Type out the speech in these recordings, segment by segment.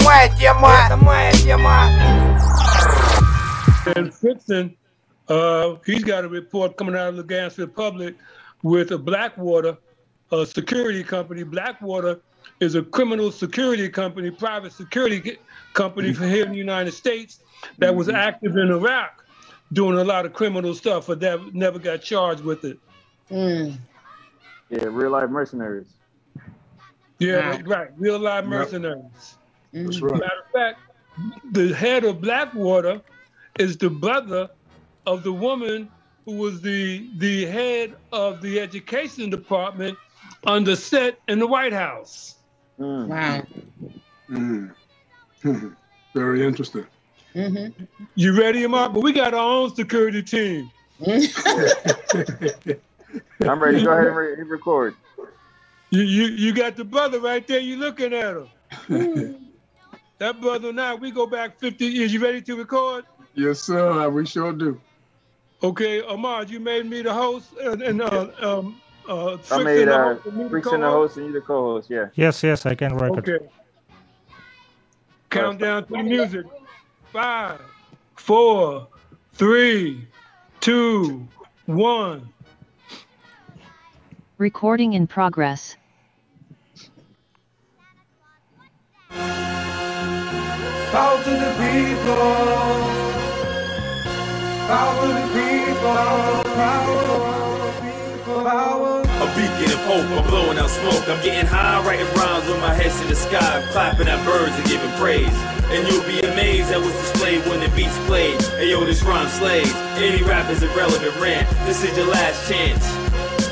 Это моя тема. And Fritzen, he's got a report coming out of the Lugansk Republic with a Blackwater security company. Blackwater is a criminal security company, private security company for here in the United States that was active in Iraq, doing a lot of criminal stuff, but that never got charged with it. Mm. Yeah, real life mercenaries. Yeah, that's right, real life mercenaries. That's right. Matter of fact, the head of Blackwater is the brother of the woman who was the head of the education department under Set in the White House. Mm. Wow. Mm. Very interesting. Mm-hmm. You ready, Mark? But we got our own security team. I'm ready. Go ahead and record. You got the brother right there. You looking at him. That brother now, we go back 50 years. You ready to record? Yes, sir. We sure do. Okay, Ahmad, you made me the host, I made Fritzen the host and you the co-host. Yeah. Yes, I can record. Okay. Countdown to the music. 5, 4, 3, 2, 1. Recording in progress. Out to the people. Power to the people, power. A beacon of hope, I'm blowing out smoke. I'm getting high, writing rhymes with my head to the sky. I'm clapping at birds and giving praise. And you'll be amazed at what's displayed when the beats played. Ayo, this rhyme slays. Any rap is irrelevant rant. This is your last chance.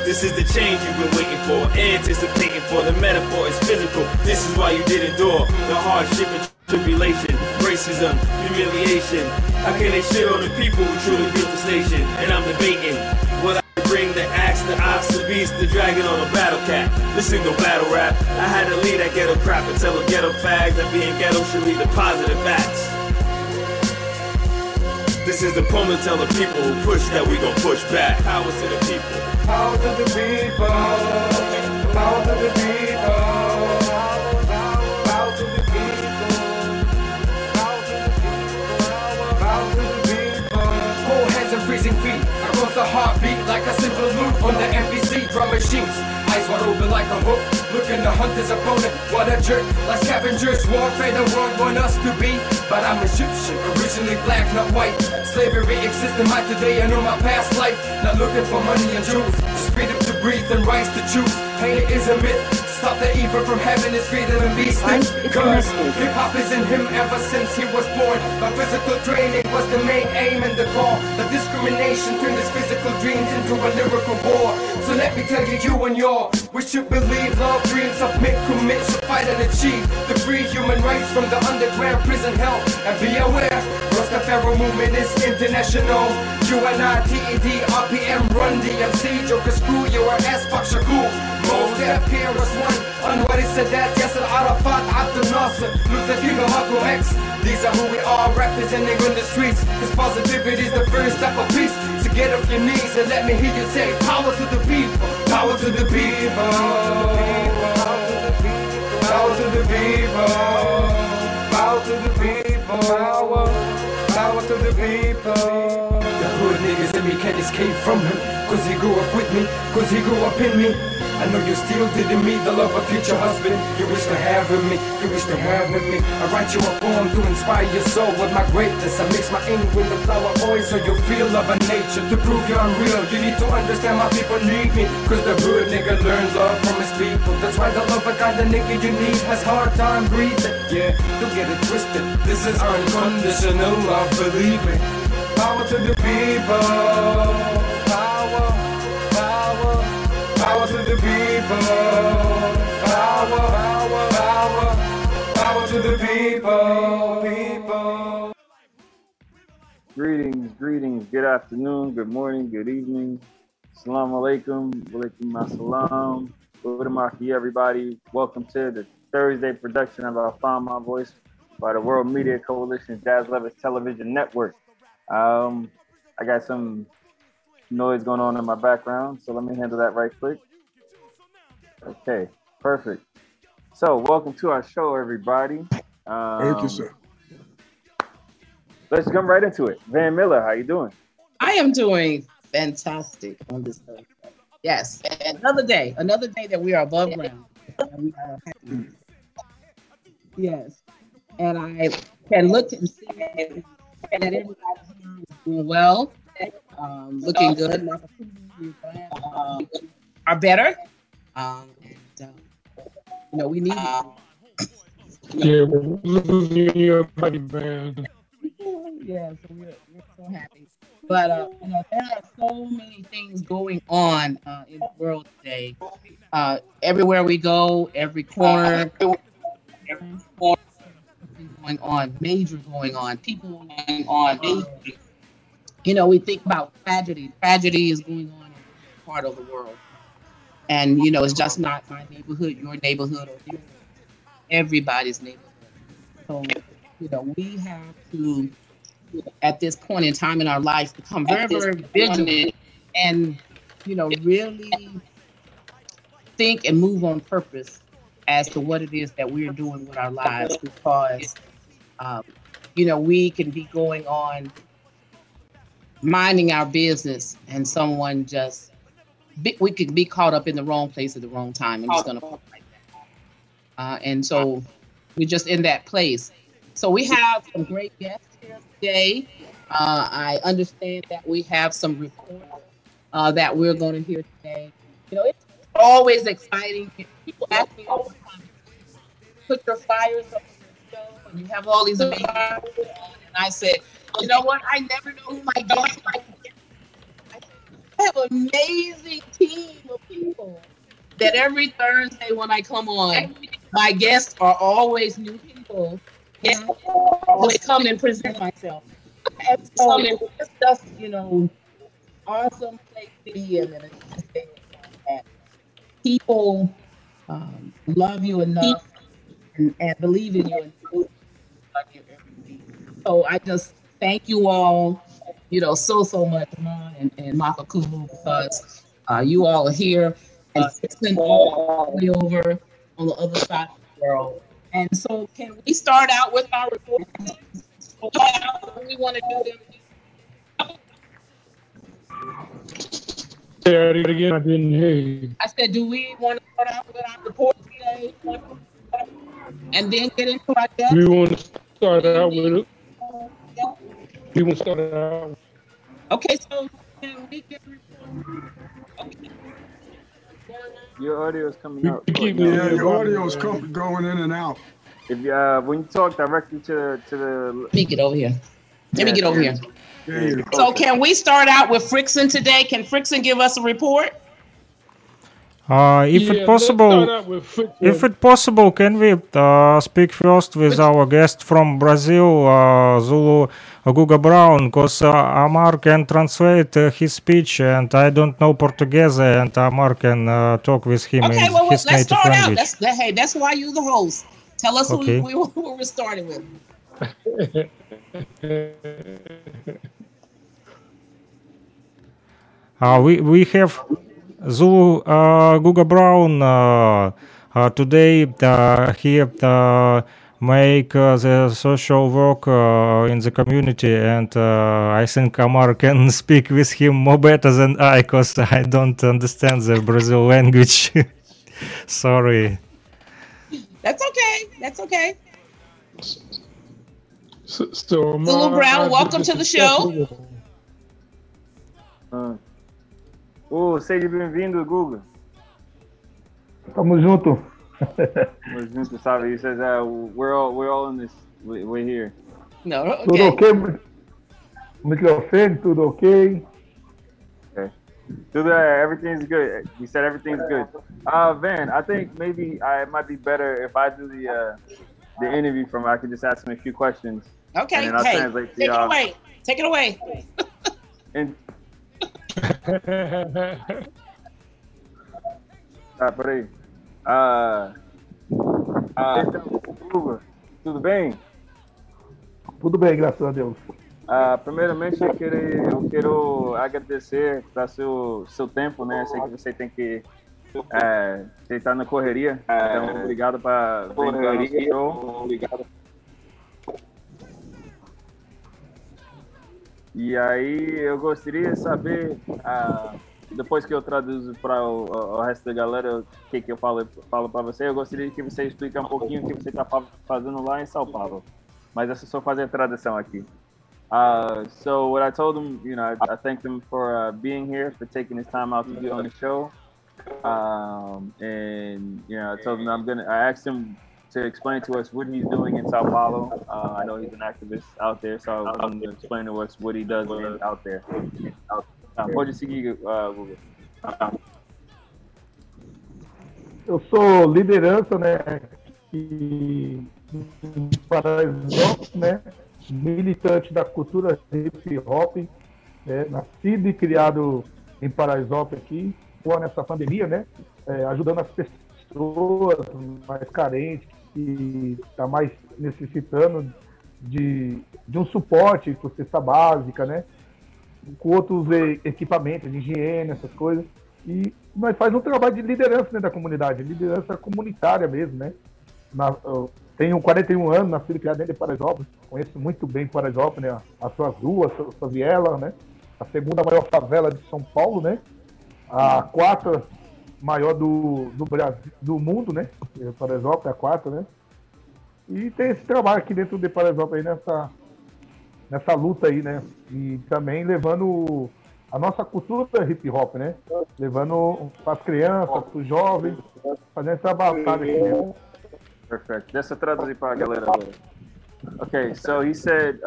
This is the change you've been waiting for. Anticipating for the metaphor is physical. This is why you did endure the hardship and tribulation, racism, humiliation. How can they shit on the people who truly built this nation? And I'm debating what I bring, the axe, the ox, the beast, the dragon on a battle cat. Listen to battle rap. I had to lead that ghetto crap and tell the ghetto fags that being ghetto should lead to positive acts. This is the poem to tell the people who push that we gon' push back. Power to the people. Power to the people. Power to the people. A heartbeat like a simple loop on the MPC drum machines. Eyes wide open like a hook, looking to hunt his opponent. What a jerk, like scavengers, warfare the world want us to be. But I'm Egyptian, originally black, not white. Slavery exists in my today and on my past life. Not looking for money and jewels, just freedom to breathe and rights to choose. Hate is a myth, stop the evil from having his freedom and be things. Cause hip-hop is in him ever since he was born. My physical training was the main aim and the goal. The discrimination turned his physical dreams into a lyrical war. So let me tell you, you and y'all, we should believe, love, dream, submit, commit, should fight and achieve the free human rights from the underground prison hell. And be aware, Rastafari movement is international. UNITED, RPM, Run DMC, Joker, Screw, your ass, fuck Shakur, Most Def, Pierce, One, Anwar Sadat, Yasser Arafat, Abdel Nasser, Luther King, Malcolm X. These are who we are representing on the streets. This positivity is the first step of peace. So get off your knees and let me hear you say, power to the people, power to the people, power to the people, power to the people, power to the people. The hood niggas in me can't escape from him, cause he grew up with me, cause he grew up in me. I know you still didn't meet the love of future husband you wish to have with me, you wish to have with me. I write you a poem to inspire your soul with my greatness. I mix my ink with the flower oil so you feel love and nature. To prove you're unreal, you need to understand my people need me. Cause the hood nigga learned love from his people. That's why the love of God the nigga you need has hard time breathing. Yeah, don't get it twisted, this is unconditional love, believe me. Power to the people. Power to the people, power, power, power, power to the people, people. Greetings, good afternoon, good morning, good evening. Assalamu alaikum, walaikum assalam. Budamaki, everybody. Welcome to the Thursday production of I Found My Voice by the World Media Coalition Jazz Lovers Television Network. I got some noise going on in my background, so let me handle that right quick. Okay, perfect. So welcome to our show, everybody. Thank you, sir. Let's jump right into it. Van Miller, how you doing? I am doing fantastic on this day. Yes, another day that we are above ground. And we are happy. Yes, and I can look and see that everybody's doing well, looking good, are better. You know, we need it. Yeah, we're losing your money, man. Yeah, so we're so happy. But you know, there are so many things going on in the world today. Everywhere we go, every corner, going on, major going on, people going on. Major. You know, we think about tragedy. Tragedy is going on in every part of the world, and you know, it's just not my neighborhood, your neighborhood, or everybody's neighborhood. So, you know, we have to, at this point in time in our life, become very, very vigilant and, you know, really think and move on purpose as to what it is that we're doing with our lives, because, you know, we can be going on minding our business and someone just, we could be caught up in the wrong place at the wrong time. And it's going to fall like that. And so we're just in that place. So we have some great guests here today. I understand that we have some reports that we're going to hear today. You know, it's always exciting. People ask me all the time, put your flyers up on your show, and you have all these amazing people on. And I said, you know what? I never know who my guests are. I have an amazing team of people that every Thursday when I come on, my guests are always new people. Yeah, I come and present myself. And so it's just, you know, awesome place to be in. And that people love you enough and believe in you. So I just thank you all, you know, so much, Ron and Makakumu, because you all are here and send all the way over on the other side of the world. And so, can we start out with our report? We want to do them. Say it again. I didn't hear you. I said, do we want to start out with our report today, and then get into our guest? We want to start out with it. We want to start out. Okay, so can we get report? Okay. Your audio is coming up. Yeah, your audio is going in and out. If when you talk directly to the. Let me get over here. Let me get over here. So can we start out with Frickson today? Can Frickson give us a report? If it possible, can we speak first with our guest from Brazil, Zulu Guga Brown, because Amar can translate his speech, and I don't know Portuguese, and Amar can talk with him in his native language. Hey, that's why you're the host. Tell us who we're starting with. We have Zulu Guga Brown today. He make the social work in the community, and I think Amar can speak with him more better than I, because I don't understand the Brazil language. Sorry. That's okay. So Zulu Brown, welcome to the show. Seja bem-vindo, Guga. Estamos junto. Sabe? He says, we're all in this. We're here. No, okay. Tudo ok? Microfone, tudo ok? Okay. Everything's good. He said everything's good. Van, I think maybe it might be better if I do the interview from I could just ask him a few questions. Okay. And then I'll translate to y'all. Take it away. And, tá, peraí. Então, tudo bem, graças a Deus. Primeiramente eu quero agradecer pelo seu tempo, né? Sei que você tem que você tá na correria, então obrigado para vir para o show. E aí eu gostaria de saber, depois que eu traduzo para o resto da galera o que, que eu falo para você, eu gostaria que você explique um pouquinho o que você está fazendo lá em São Paulo. Mas é só fazer a tradução aqui. So what I told them, you know, I thank them for being here, for taking this time out to be on the show. And, you know, I told them I asked him to explain to us what he's doing in São Paulo. I know he's an activist out there, so I want him to explain to us what he does out there. Pode seguir, Google. Eu sou liderança, né, aqui em Paraisópolis, né, militante da cultura hip hop, né, nascido e criado em Paraisópolis aqui, nessa pandemia, né, ajudando as pessoas mais carentes que tá mais necessitando de um suporte com cesta básica, né, com outros equipamentos de higiene, essas coisas, e nós faz um trabalho de liderança, né, da comunidade, liderança comunitária mesmo, né. Tenho 41 anos, nasci e criado dentro de Paraisópolis, conheço muito bem Paraisópolis, né, as suas ruas, as suas vielas, né, a segunda maior favela de São Paulo, né, a quarta maior do Brasil, do mundo, né, Paraisópolis é a quarta, né, e tem esse trabalho aqui dentro de Paraisópolis aí nessa luta aí, né, e também levando a nossa cultura hip hop, né, levando para as crianças, para os jovens, fazendo essa batalha aqui, né. Perfect. Deixa eu traduzir para a galera agora. Okay, so he said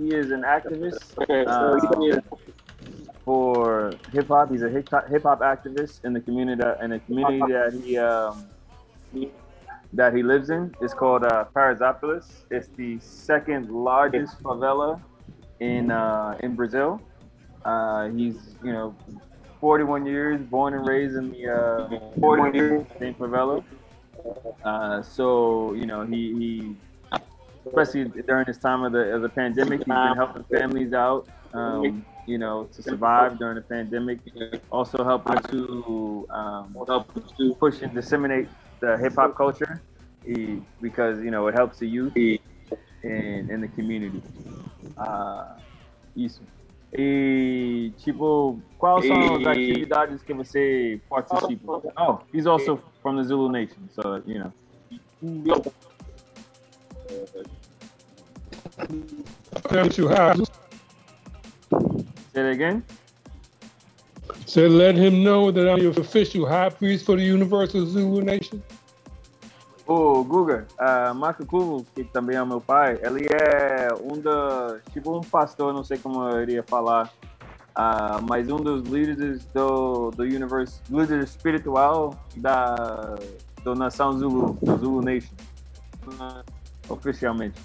he is an activist. Okay, so he is for hip hop. He's a hip hop activist in the community that he lives in. It's called Paraisópolis. It's the second largest favela in Brazil. He's, you know, 41 years, born and raised in the same favela. So, you know, he especially during this time of the pandemic, he's been helping families out, you know, to survive during the pandemic. Also helping to push and disseminate the hip hop culture, because, you know, it helps the youth in the community. Isso. E tipo, quais são as atividades que você participa? Oh, he's also from the Zulu Nation, so you know. Say it again. So let him know that I'm your official high priest for the Universal Zulu Nation. O Guga, a Marco Cubo, que também é meu pai, ele é tipo um pastor, não sei como eu iria falar, mas um dos líderes do universo, líder espiritual da nação Zulu, do Zulu Nation, oficialmente.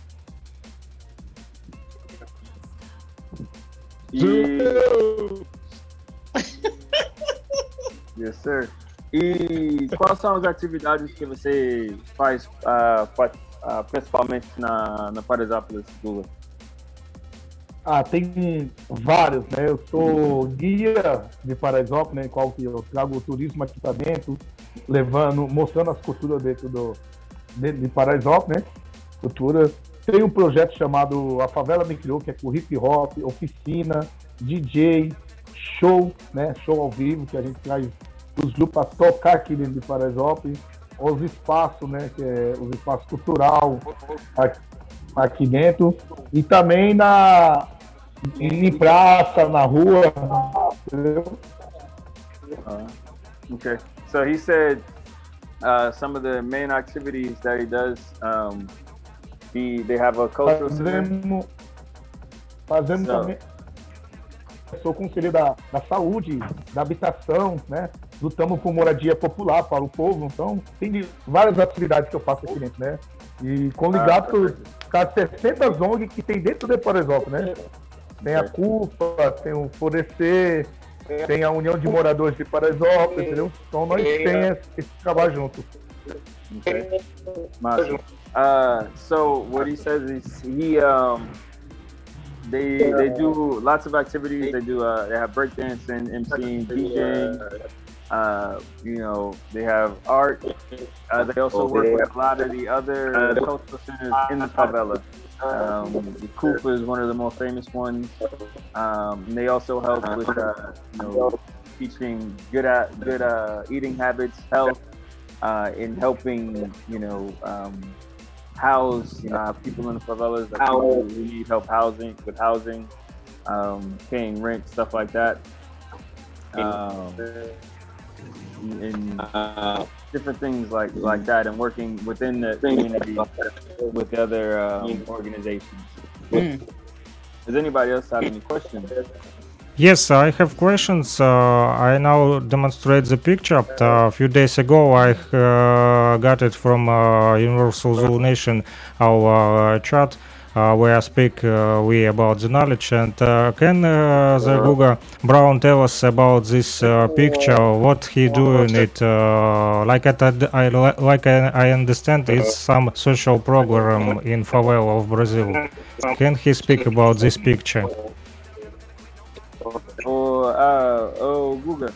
Zulu! Yes, sir. E quais são as atividades que você faz principalmente na Paraisópolis, Lula? Tem vários, né? Eu sou guia de Paraisópolis, né? Em qual que eu trago o turismo aqui para dentro, mostrando as culturas dentro de Paraisópolis, né? Cultura. Tem um projeto chamado A Favela Me Criou, que é com hip hop, oficina, DJ, show, né? Show ao vivo, que a gente traz os grupos para tocar aqui dentro de Paraisópolis, os espaços, né, que é os espaços cultural aqui dentro, e também em praça, na rua, entendeu? Okay, so he said some of the main activities that he does, they have a cultural center. Fazemos também. Sou conselheiro da saúde, da habitação, né? Lutamos por moradia popular para o povo, então tem várias atividades que eu faço aqui dentro, né? E com ligado com as 60 ONG que tem dentro de Paraisópolis, né? Tem a CUFA, tem o FODC, tem a União de Moradores de Paraisópolis, entendeu? Então nós temos esse trabalho junto. Okay. So what he says is They do lots of activities. They have breakdancing, MCing, DJing. You know, they have art. They also work with a lot of the other cultural centers in the favela. CUFA is one of the more famous ones. They also help with teaching good eating habits, health, in helping house people in the favelas. Like, we need help housing, paying rent, stuff like that. And different things like that, and working within the community with the other organizations. Mm. Does anybody else have any questions? Yes, I have questions. I now demonstrate the picture. A few days ago, I got it from Universal Zulu Nation, our chat, where I speak we about the knowledge. And can the Guga Brown tell us about this picture? What he doing it? Like I understand, it's some social program in favela of Brazil. Can he speak about this picture? Oh, Guga,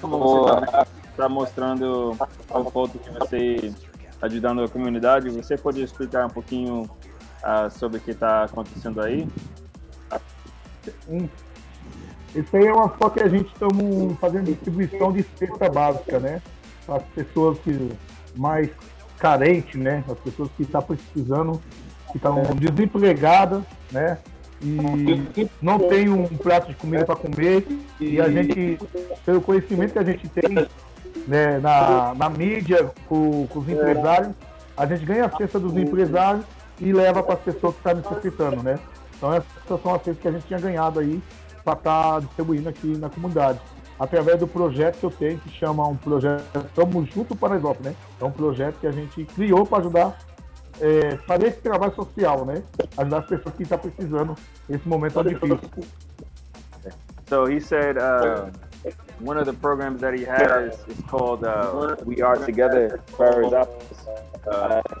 como você está mostrando a foto que você ajudando a comunidade, você pode explicar pouquinho sobre o que está acontecendo aí? Isso aí é uma foto que a gente estamos fazendo distribuição de cesta básica, né? As pessoas que mais carentes, né? As pessoas que estão precisando, que estão desempregadas, né? E não tem um prato de comida para comer, e a gente, pelo conhecimento que a gente tem, né, na mídia, com os empresários, a gente ganha a cesta dos empresários e leva para as pessoas que estão necessitando, né? Então essas são as cestas que a gente tinha ganhado aí para estar distribuindo aqui na comunidade, através do projeto que eu tenho, que chama um projeto Estamos Junto Paraisópolis, né? É um projeto que a gente criou para ajudar, fazer esse trabalho social, né? Ajudar as pessoas que estão precisando nesse momento tão difícil. So he said, one of the programs that he has is called We Are Together Paraisópolis.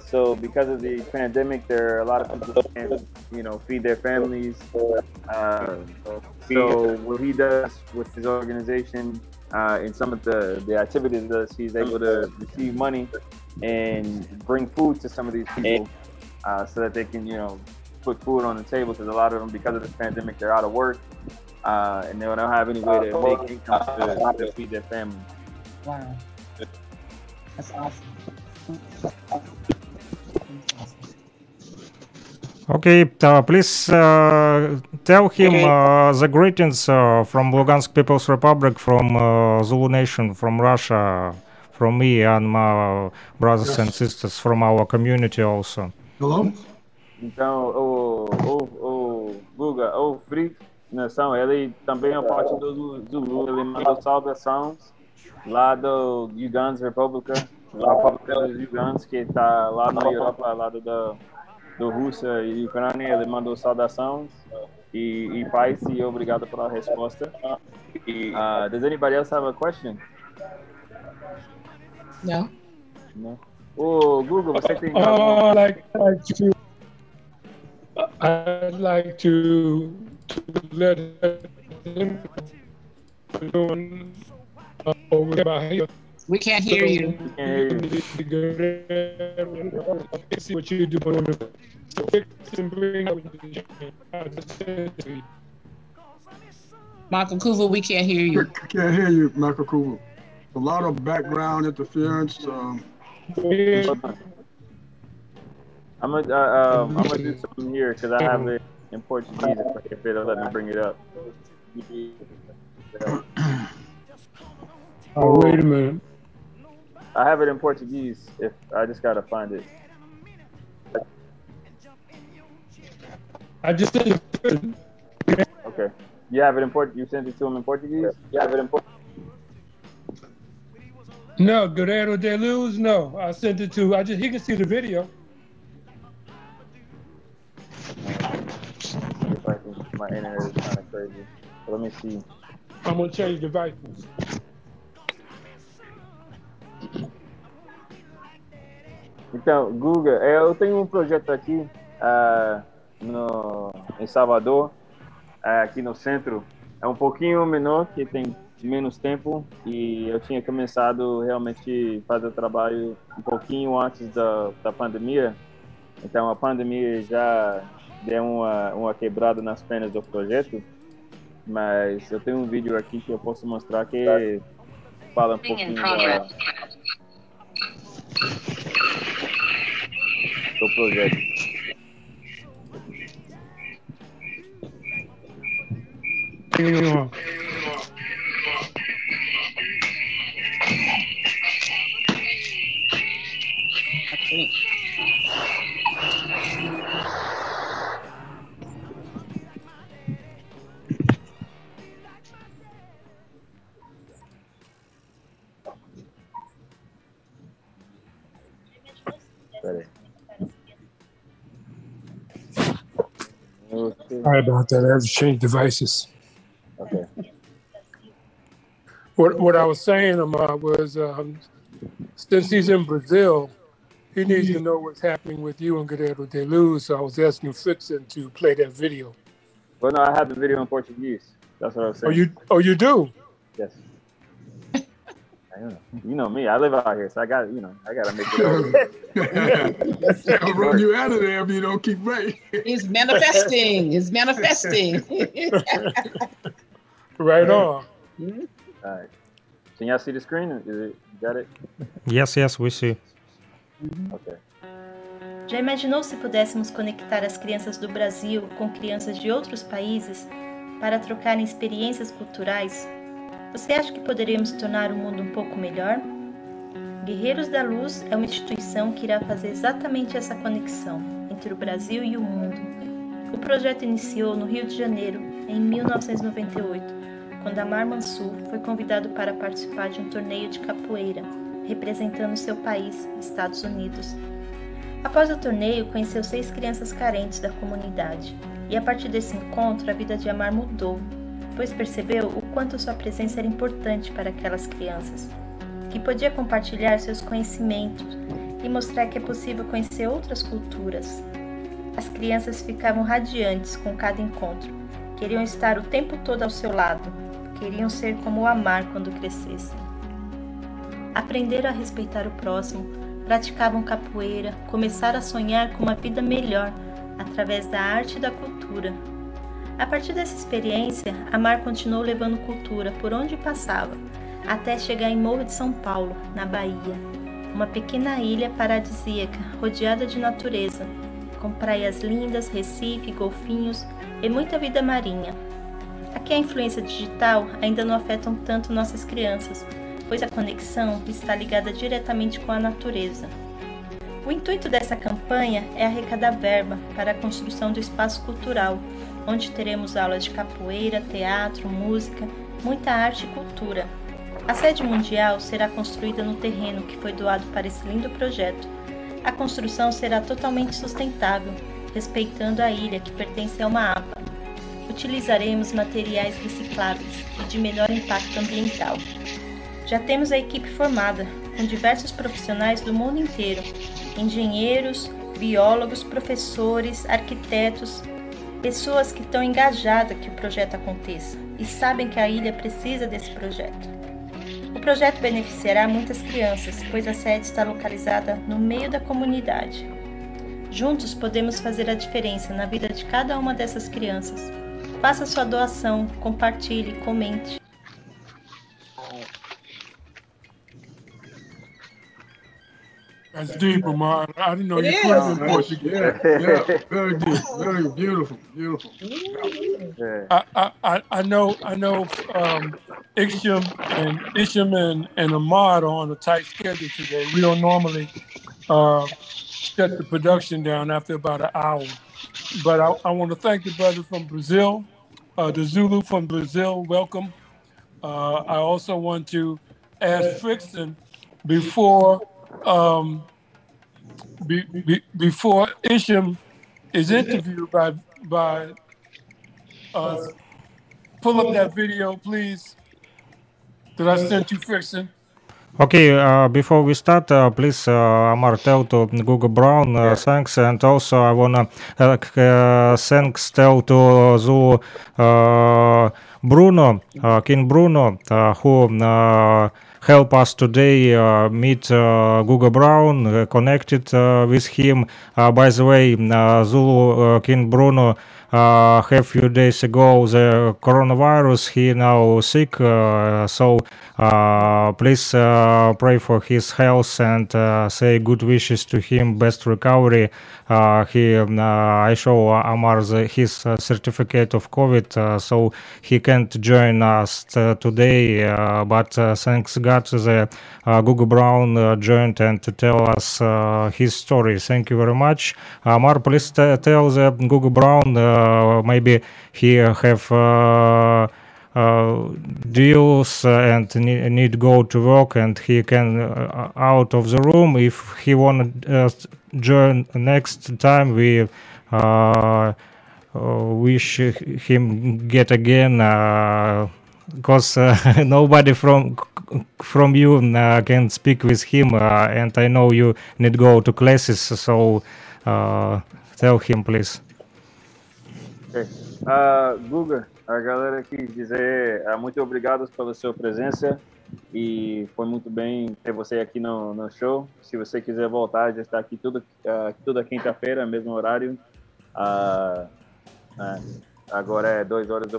So because of the pandemic, there are a lot of people who can't, feed their families. So what he does with his organization and some of the activities he does, he's able to receive money and bring food to some of these people so that they can, put food on the table, because a lot of them, because of the pandemic, they're out of work. And they don't have any way to make income to feed their family. Wow, that's awesome. Okay, please tell him the greetings from Lugansk People's Republic, from Zulu Nation, from Russia, from me and my brothers and sisters from our community also. Hello. Guga, Free Nação, ele também é parte do Zulu, ele mandou saudações lá do Lugansk Republic, lá para os Lugansk, que está lá na Europa, lá do Rússia e Ucrânia, ele mandou saudações e paz, e obrigado pela resposta. Does anybody else have a question? Não. Não. Google, você tem... I'd like to let him over Bahia. We can't hear you. What you do? Michael Kuva, we can't hear you. We can't hear you, Michael Kuva. A lot of background interference. I'm gonna do something here because I have it in Portuguese, if they'll let me bring it up. Oh, wait a minute. I have it in Portuguese, if I just gotta find it. I just did it. Okay. You have it in Portuguese? You sent it to him in Portuguese? You have it in Portuguese? No, Guerrero de Luz, no. I sent it to, he can see the video. My internet is kind of crazy. Let me see. I'm gonna change devices. Então, Guga, eu tenho projeto aqui em Salvador, aqui no centro. É pouquinho menor, que tem menos tempo, e eu tinha começado realmente fazer o trabalho pouquinho antes da pandemia. Então, a pandemia já deu uma quebrada nas pernas do projeto, mas eu tenho um vídeo aqui que eu posso mostrar que fala um pouquinho do projeto. Sorry about that. I have to change devices. Okay. What I was saying, Ahmad, was since he's in Brazil, he needs to know what's happening with you and Guerrero de Luz. So I was asking Fritzen to play that video. Well, no, I have the video in Portuguese. That's what I was saying. Oh, you do? Yes. I don't know. You know me. I live out here, so I gotta make it. I'll run you out of there if you don't keep right. He's manifesting. He's manifesting. Right on. Mm-hmm. All right. Can y'all see the screen? Got it? Yes, we see. Okay. Já imaginou se pudéssemos conectar as crianças do Brasil com crianças de outros países para trocarem experiências culturais? Você acha que poderíamos tornar o mundo um pouco melhor? Guerreiros da Luz é uma instituição que irá fazer exatamente essa conexão entre o Brasil e o mundo. O projeto iniciou no Rio de Janeiro, em 1998, quando Amar Mansur foi convidado para participar de um torneio de capoeira, representando seu país, Estados Unidos. Após o torneio, conheceu 6 crianças carentes da comunidade, e a partir desse encontro, a vida de Amar mudou, pois percebeu o quanto sua presença era importante para aquelas crianças, que podia compartilhar seus conhecimentos e mostrar que é possível conhecer outras culturas. As crianças ficavam radiantes com cada encontro, queriam estar o tempo todo ao seu lado, queriam ser como Amar quando crescessem. Aprenderam a respeitar o próximo, praticavam capoeira, começaram a sonhar com uma vida melhor, através da arte e da cultura. A partir dessa experiência, Amar continuou levando cultura por onde passava, até chegar em Morro de São Paulo, na Bahia, uma pequena ilha paradisíaca, rodeada de natureza, com praias lindas, recife, golfinhos e muita vida marinha. Aqui a influência digital ainda não afeta tanto nossas crianças, pois a conexão está ligada diretamente com a natureza. O intuito dessa campanha é arrecadar verba para a construção do espaço cultural, onde teremos aulas de capoeira, teatro, música, muita arte e cultura. A sede mundial será construída no terreno que foi doado para esse lindo projeto. A construção será totalmente sustentável, respeitando a ilha que pertence a uma APA. Utilizaremos materiais recicláveis e de melhor impacto ambiental. Já temos a equipe formada, com diversos profissionais do mundo inteiro, engenheiros, biólogos, professores, arquitetos, pessoas que estão engajadas que o projeto aconteça e sabem que a ilha precisa desse projeto. O projeto beneficiará muitas crianças, pois a sede está localizada no meio da comunidade. Juntos podemos fazer a diferença na vida de cada uma dessas crianças. Faça sua doação, compartilhe, comente. That's deep, Amar. I didn't know you played in Portuguese. Yeah, very deep, very beautiful. I know. Isham and Ahmad are on a tight schedule today. We don't normally shut the production down after about an hour, but I want to thank the brother from Brazil, the Zulu from Brazil. Welcome. I also want to ask Fritzen before Isham is interviewed by pull up that video, please, that I sent you, Fritzen. Okay, before we start, please, Amar, tell to Google Brown thanks, and also I wanna thanks tell to Zulu Bruno, King Bruno, who help us today meet Guga Brown, connected with him. By the way, Zulu King Bruno, a few days ago, the coronavirus, he now sick, so please pray for his health and say good wishes to him, best recovery. I show Amar his certificate of COVID, so he can't join us today, but thanks God the Guga Brown joined and to tell us his story. Thank you very much. Amar, please tell the Guga Brown, maybe he have deals and need go to work, and he can out of the room. If he want to join next time, we wish him get again, because nobody from you can speak with him, and I know you need go to classes, so tell him please. Guga, a galera quis dizer muito obrigado pela sua presença e foi muito bem ter você aqui no show. Se você quiser voltar, já está aqui toda quinta-feira, mesmo horário. Agora é 2 horas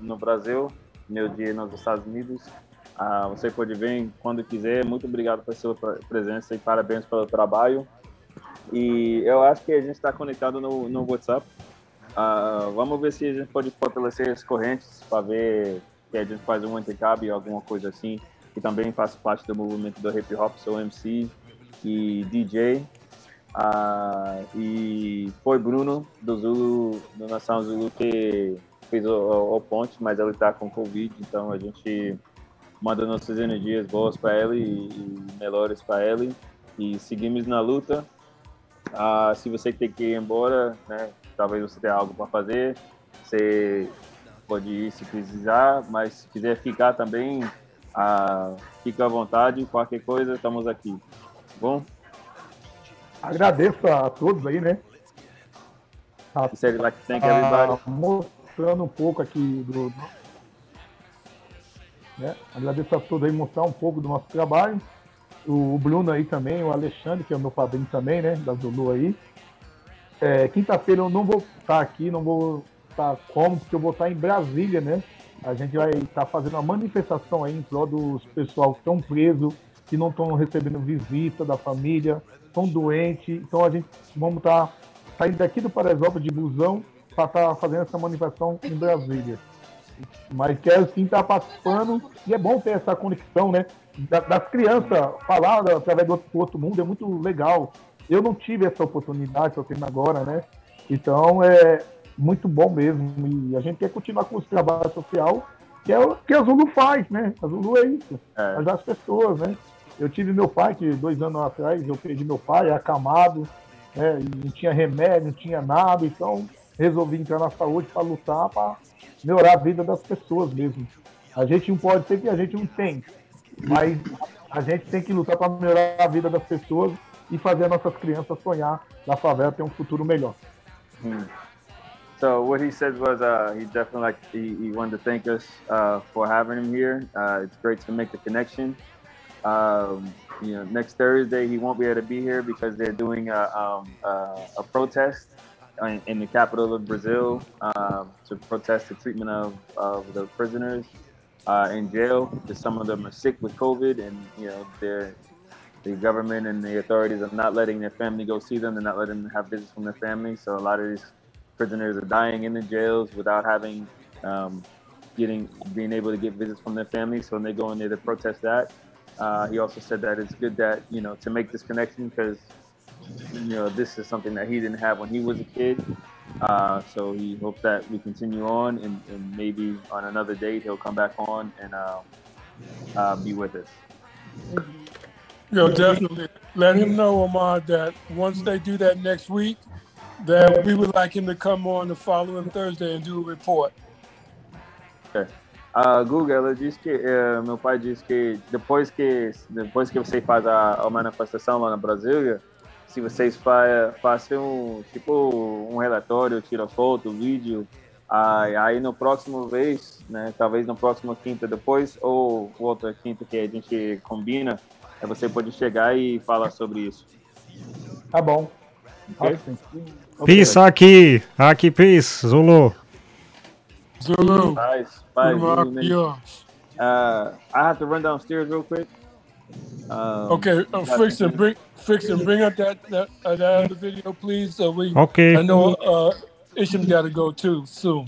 no Brasil, meu dia nos Estados Unidos. Você pode vir quando quiser. Muito obrigado pela sua presença e parabéns pelo trabalho. E eu acho que a gente está conectado no WhatsApp. Vamos ver se a gente pode fortalecer as correntes para ver que a gente faz um intercâmbio, alguma coisa assim, que também faz parte do movimento do hip hop. Sou MC e DJ, e foi Bruno do Zulu, do Nação Zulu, que fez o ponte, mas ele está com Covid, então a gente manda nossas energias boas para ele e melhores para ele, e seguimos na luta. Se você tem que ir embora, né, talvez você tenha algo para fazer, você pode ir se precisar, mas se quiser ficar também, fica à vontade, qualquer coisa, estamos aqui. Bom? Agradeço a todos aí, né? Mostrando um pouco aqui do... Né? Agradeço a todos aí, mostrar um pouco do nosso trabalho. O Bruno aí também, o Alexandre, que é o meu padrinho também, né, da Zulu aí. Quinta-feira eu não vou estar aqui, não vou estar como, porque eu vou estar em Brasília, né? A gente vai estar fazendo uma manifestação aí em prol dos pessoal que estão presos, que não estão recebendo visita da família, estão doentes. Então a gente vamos estar saindo daqui do Paraisópolis de busão para estar fazendo essa manifestação em Brasília. Mas quero sim estar participando, e é bom ter essa conexão, né? Das crianças, falar através do outro mundo é muito legal. Eu não tive essa oportunidade, só tenho agora, né? Então é muito bom mesmo. E a gente quer continuar com o trabalho social, que é o que a Zulu faz, né? A Zulu é isso, ajudar as pessoas, né? Eu tive meu pai, que 2 anos atrás eu perdi meu pai, acamado, né? E não tinha remédio, não tinha nada. Então resolvi entrar na saúde para lutar, para melhorar a vida das pessoas mesmo. A gente não pode ser que a gente não tem, mas a gente tem que lutar para melhorar a vida das pessoas e fazer nossas crianças sonhar na favela ter futuro melhor. So what he said was he definitely he wanted to thank us for having him here. It's great to make the connection. You know, next Thursday he won't be able to be here because they're doing a protest in the capital of Brazil to protest the treatment of the prisoners in jail. Because some of them are sick with COVID, and you know the government and the authorities are not letting their family go see them. They're not letting them have visits from their family. So a lot of these prisoners are dying in the jails without having, being able to get visits from their family. So when they go in there to protest that, he also said that it's good that, you know, to make this connection, because, you know, this is something that he didn't have when he was a kid. So he hopes that we continue on, and maybe on another date, he'll come back on and be with us. Yo, definitely. Let him know, Ahmad, that once they do that next week, that we would like him to come on the following Thursday and do a report. Okay. Guga, ela disse que meu pai disse que depois que você faz a manifestação lá na Brasília, se vocês fazem um relatório, tira foto, vídeo, Aí no próximo vez, né, talvez no próximo quinta depois, ou outra quinta que a gente combina, você pode chegar e falar sobre isso. Tá bom. Okay? Peace aqui. Aqui, peace, Zulu. Zulu. Paz. I have to run downstairs real quick. Okay, fix and bring up that other video, please. So we, okay. I know Isham got to go too soon.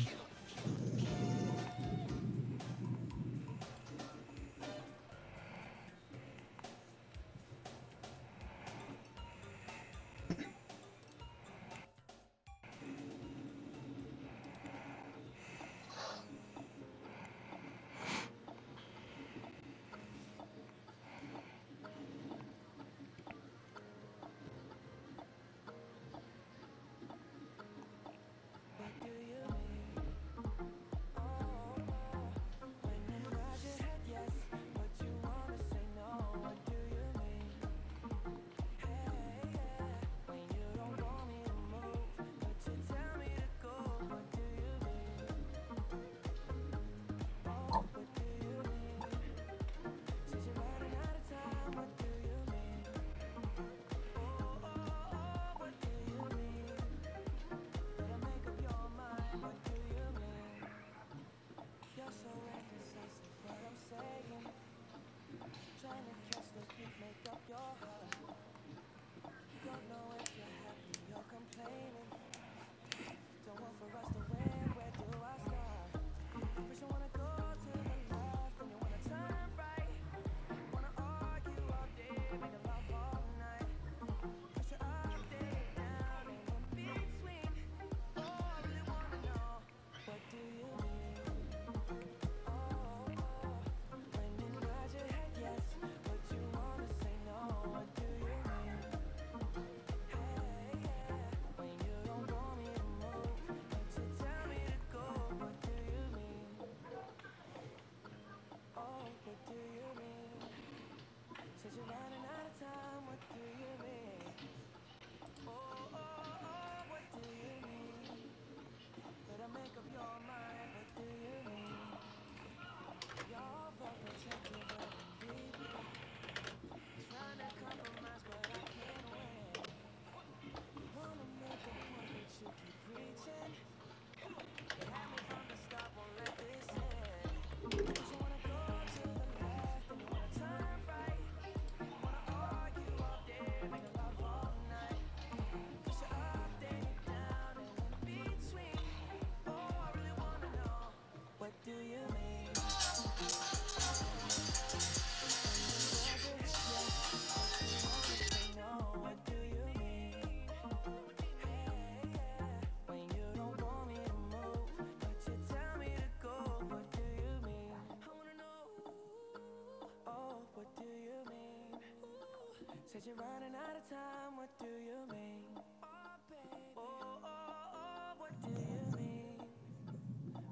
Said you're running out of time, what do you mean? Oh, baby. Oh, oh, oh, what do you mean?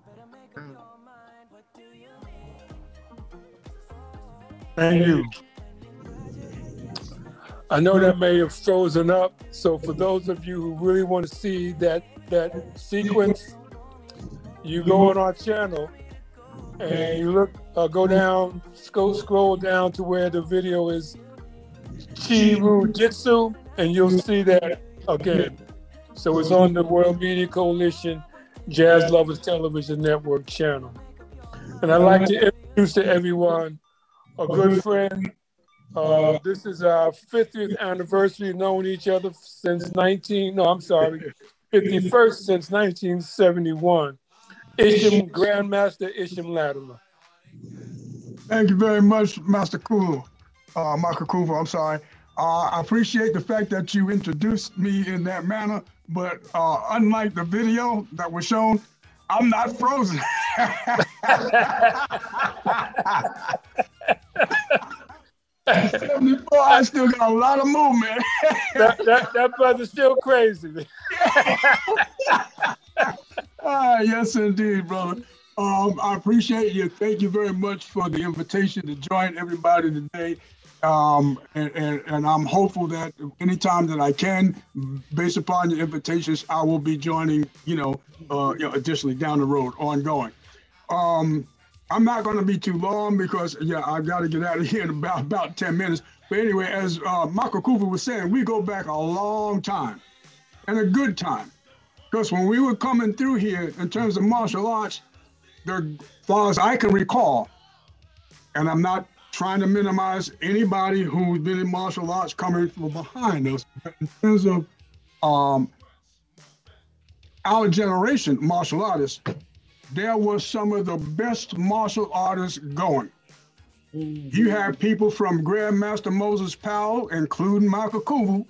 Better make up your mind, what do you mean? Thank you. I know that may have frozen up, so for those of you who really want to see that sequence, you go on our channel and you look, go down, scroll down to where the video is. Chiru Jitsu, and you'll see that again. So it's on the World Media Coalition Jazz Lovers Television Network channel. And I'd like to introduce to everyone a good friend. This is our 50th anniversary, known each other since 51st since 1971. Isham, Grandmaster Isham Latimer. Thank you very much, Master Cool. Michael Cooper, I'm sorry. I appreciate the fact that you introduced me in that manner, but unlike the video that was shown, I'm not frozen. At 74, I still got a lot of movement. that brother's still crazy. Yes, indeed, brother. I appreciate you. Thank you very much for the invitation to join everybody today. And I'm hopeful that anytime that I can, based upon the invitations, I will be joining, additionally down the road, ongoing. I'm not going to be too long because, I've got to get out of here in about 10 minutes. But anyway, as Michael Cooper was saying, we go back a long time and a good time. Because when we were coming through here in terms of martial arts, the flaws I can recall, and I'm not trying to minimize anybody who's been in martial arts coming from behind us, but in terms of our generation martial artists, there were some of the best martial artists going. Mm-hmm. You have people from Grandmaster Moses Powell, including Michael Kuvu,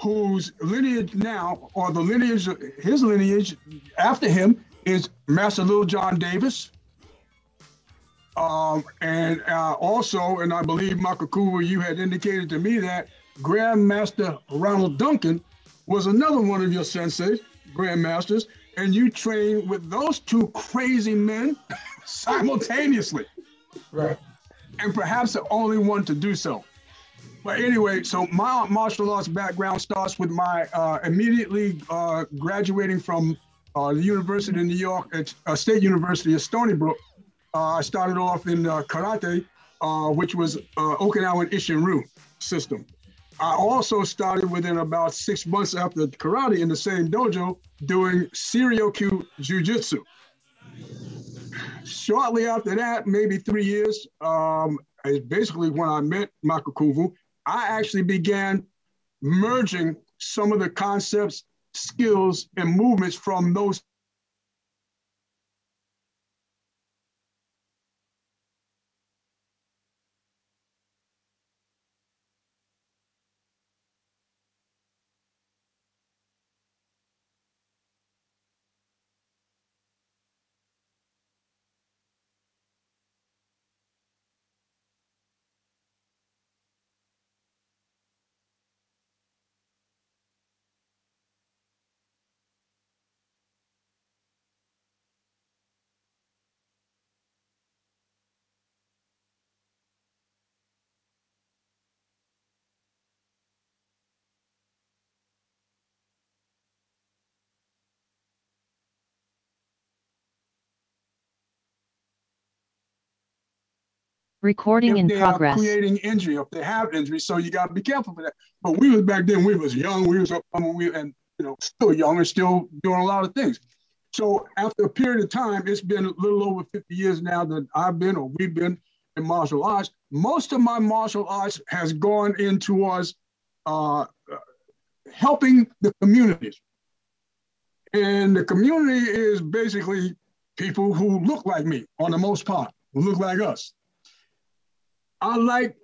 whose lineage now, or the lineage, his lineage after him, is Master Lil John Davis. Also, and I believe, Michael Kuvu, you had indicated to me that Grandmaster Ronald Duncan was another one of your senseis, grandmasters, and you trained with those two crazy men simultaneously. Right. And perhaps the only one to do so. But anyway, so my martial arts background starts with my immediately graduating from the University of New York, at State University of Stony Brook. I started off in karate, which was Okinawan Ishin-Ryu system. I also started within about 6 months after karate in the same dojo doing Siryoku Jiu-Jitsu. Shortly after that, maybe 3 years, is basically when I met Michael Kuvu, I actually began merging some of the concepts, skills, and movements from those recording in progress. Creating injury, if they have injury, so you got to be careful for that. But we was back then, we was young, we was up, and still young and still doing a lot of things. So after a period of time, it's been a little over 50 years now that I've been, or we've been, in martial arts. Most of my martial arts has gone in towards helping the communities. And the community is basically people who look like me, on the most part, who look like us. I like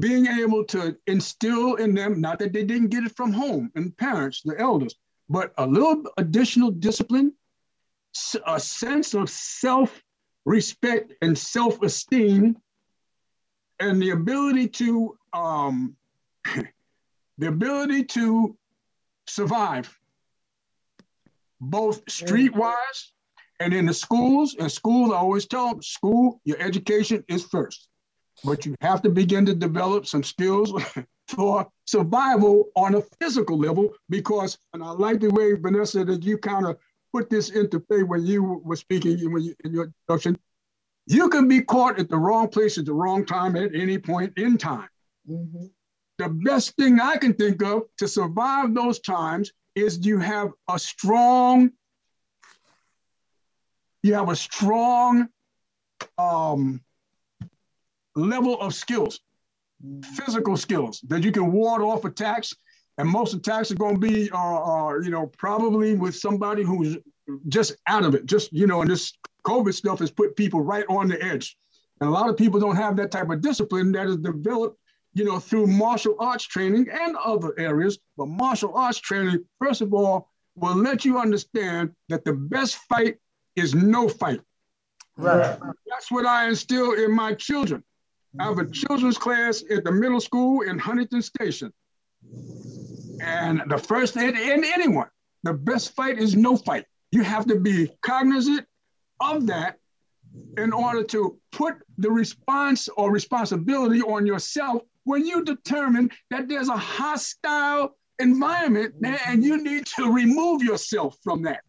being able to instill in them, not that they didn't get it from home and parents, the elders, but a little additional discipline, a sense of self-respect and self-esteem, and the ability to survive, both streetwise and in the schools. And schools, I always tell them, school, your education is first. But you have to begin to develop some skills for survival on a physical level, because, and I like the way, Vanessa, that you kind of put this into play when you were speaking in your introduction. You can be caught at the wrong place at the wrong time at any point in time. Mm-hmm. The best thing I can think of to survive those times is you have a strong level of skills, physical skills, that you can ward off attacks. And most attacks are going to be, probably with somebody who's just out of it. And this COVID stuff has put people right on the edge. And a lot of people don't have that type of discipline that is developed, through martial arts training and other areas. But martial arts training, first of all, will let you understand that the best fight is no fight. Right. That's what I instill in my children. I have a children's class at the middle school in Huntington Station. And the first thing, and anyone, the best fight is no fight. You have to be cognizant of that in order to put the response or responsibility on yourself when you determine that there's a hostile environment there and you need to remove yourself from that.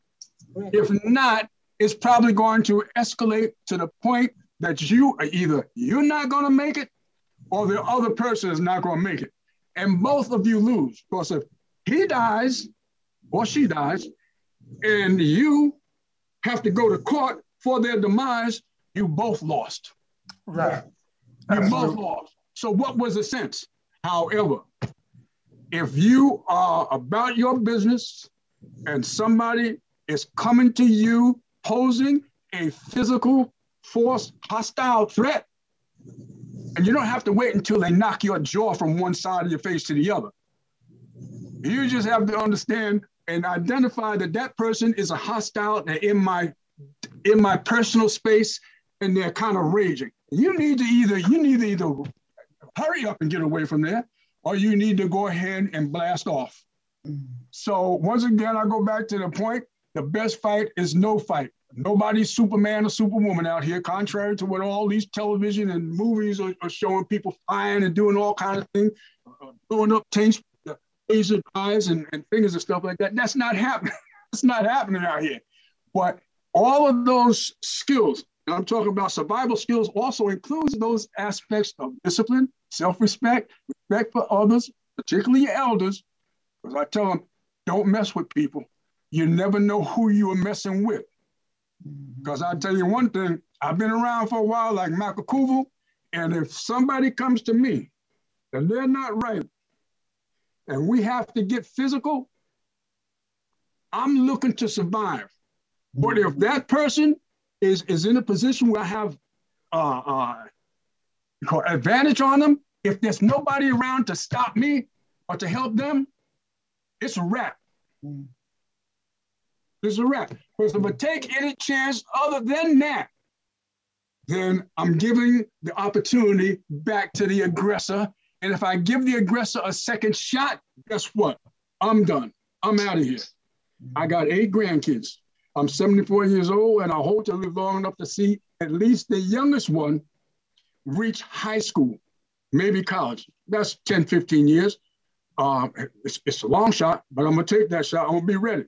If not, it's probably going to escalate to the point that you are either you're not going to make it or the other person is not going to make it. And both of you lose, because if he dies or she dies and you have to go to court for their demise, you both lost. Right. You both lost. So what was the sense? However, if you are about your business and somebody is coming to you posing a physical force, hostile threat, and you don't have to wait until they knock your jaw from one side of your face to the other. You just have to understand and identify that that person is a hostile, they're in my personal space, and they're kind of raging. You need to either hurry up and get away from there, or you need to go ahead and blast off. So once again, I go back to the point, the best fight is no fight. Nobody's Superman or Superwoman out here, contrary to what all these television and movies are showing, people flying and doing all kinds of things, blowing up tanks, laser eyes and fingers and stuff like that. That's not happening. That's not happening out here. But all of those skills, and I'm talking about survival skills, also includes those aspects of discipline, self-respect, respect for others, particularly your elders, because I tell them, don't mess with people. You never know who you are messing with. Because I'll tell you one thing, I've been around for a while like Michael Kuvel, and if somebody comes to me and they're not right, and we have to get physical, I'm looking to survive. But if that person is in a position where I have advantage on them, if there's nobody around to stop me or to help them, it's a wrap. It's a wrap. Because if I take any chance other than that, then I'm giving the opportunity back to the aggressor. And if I give the aggressor a second shot, guess what? I'm done. I'm out of here. I got 8 grandkids. I'm 74 years old, and I hope to live long enough to see at least the youngest one reach high school, maybe college. That's 10, 15 years. It's a long shot, but I'm going to take that shot. I'm going to be ready.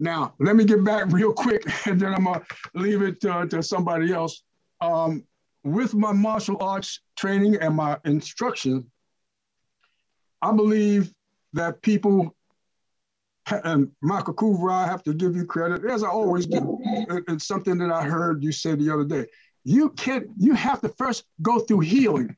Now, let me get back real quick, and then I'm going to leave it to somebody else. With my martial arts training and my instruction, I believe that people, and Michael Kuver, I have to give you credit, as I always do. It's something that I heard you say the other day. You have to first go through healing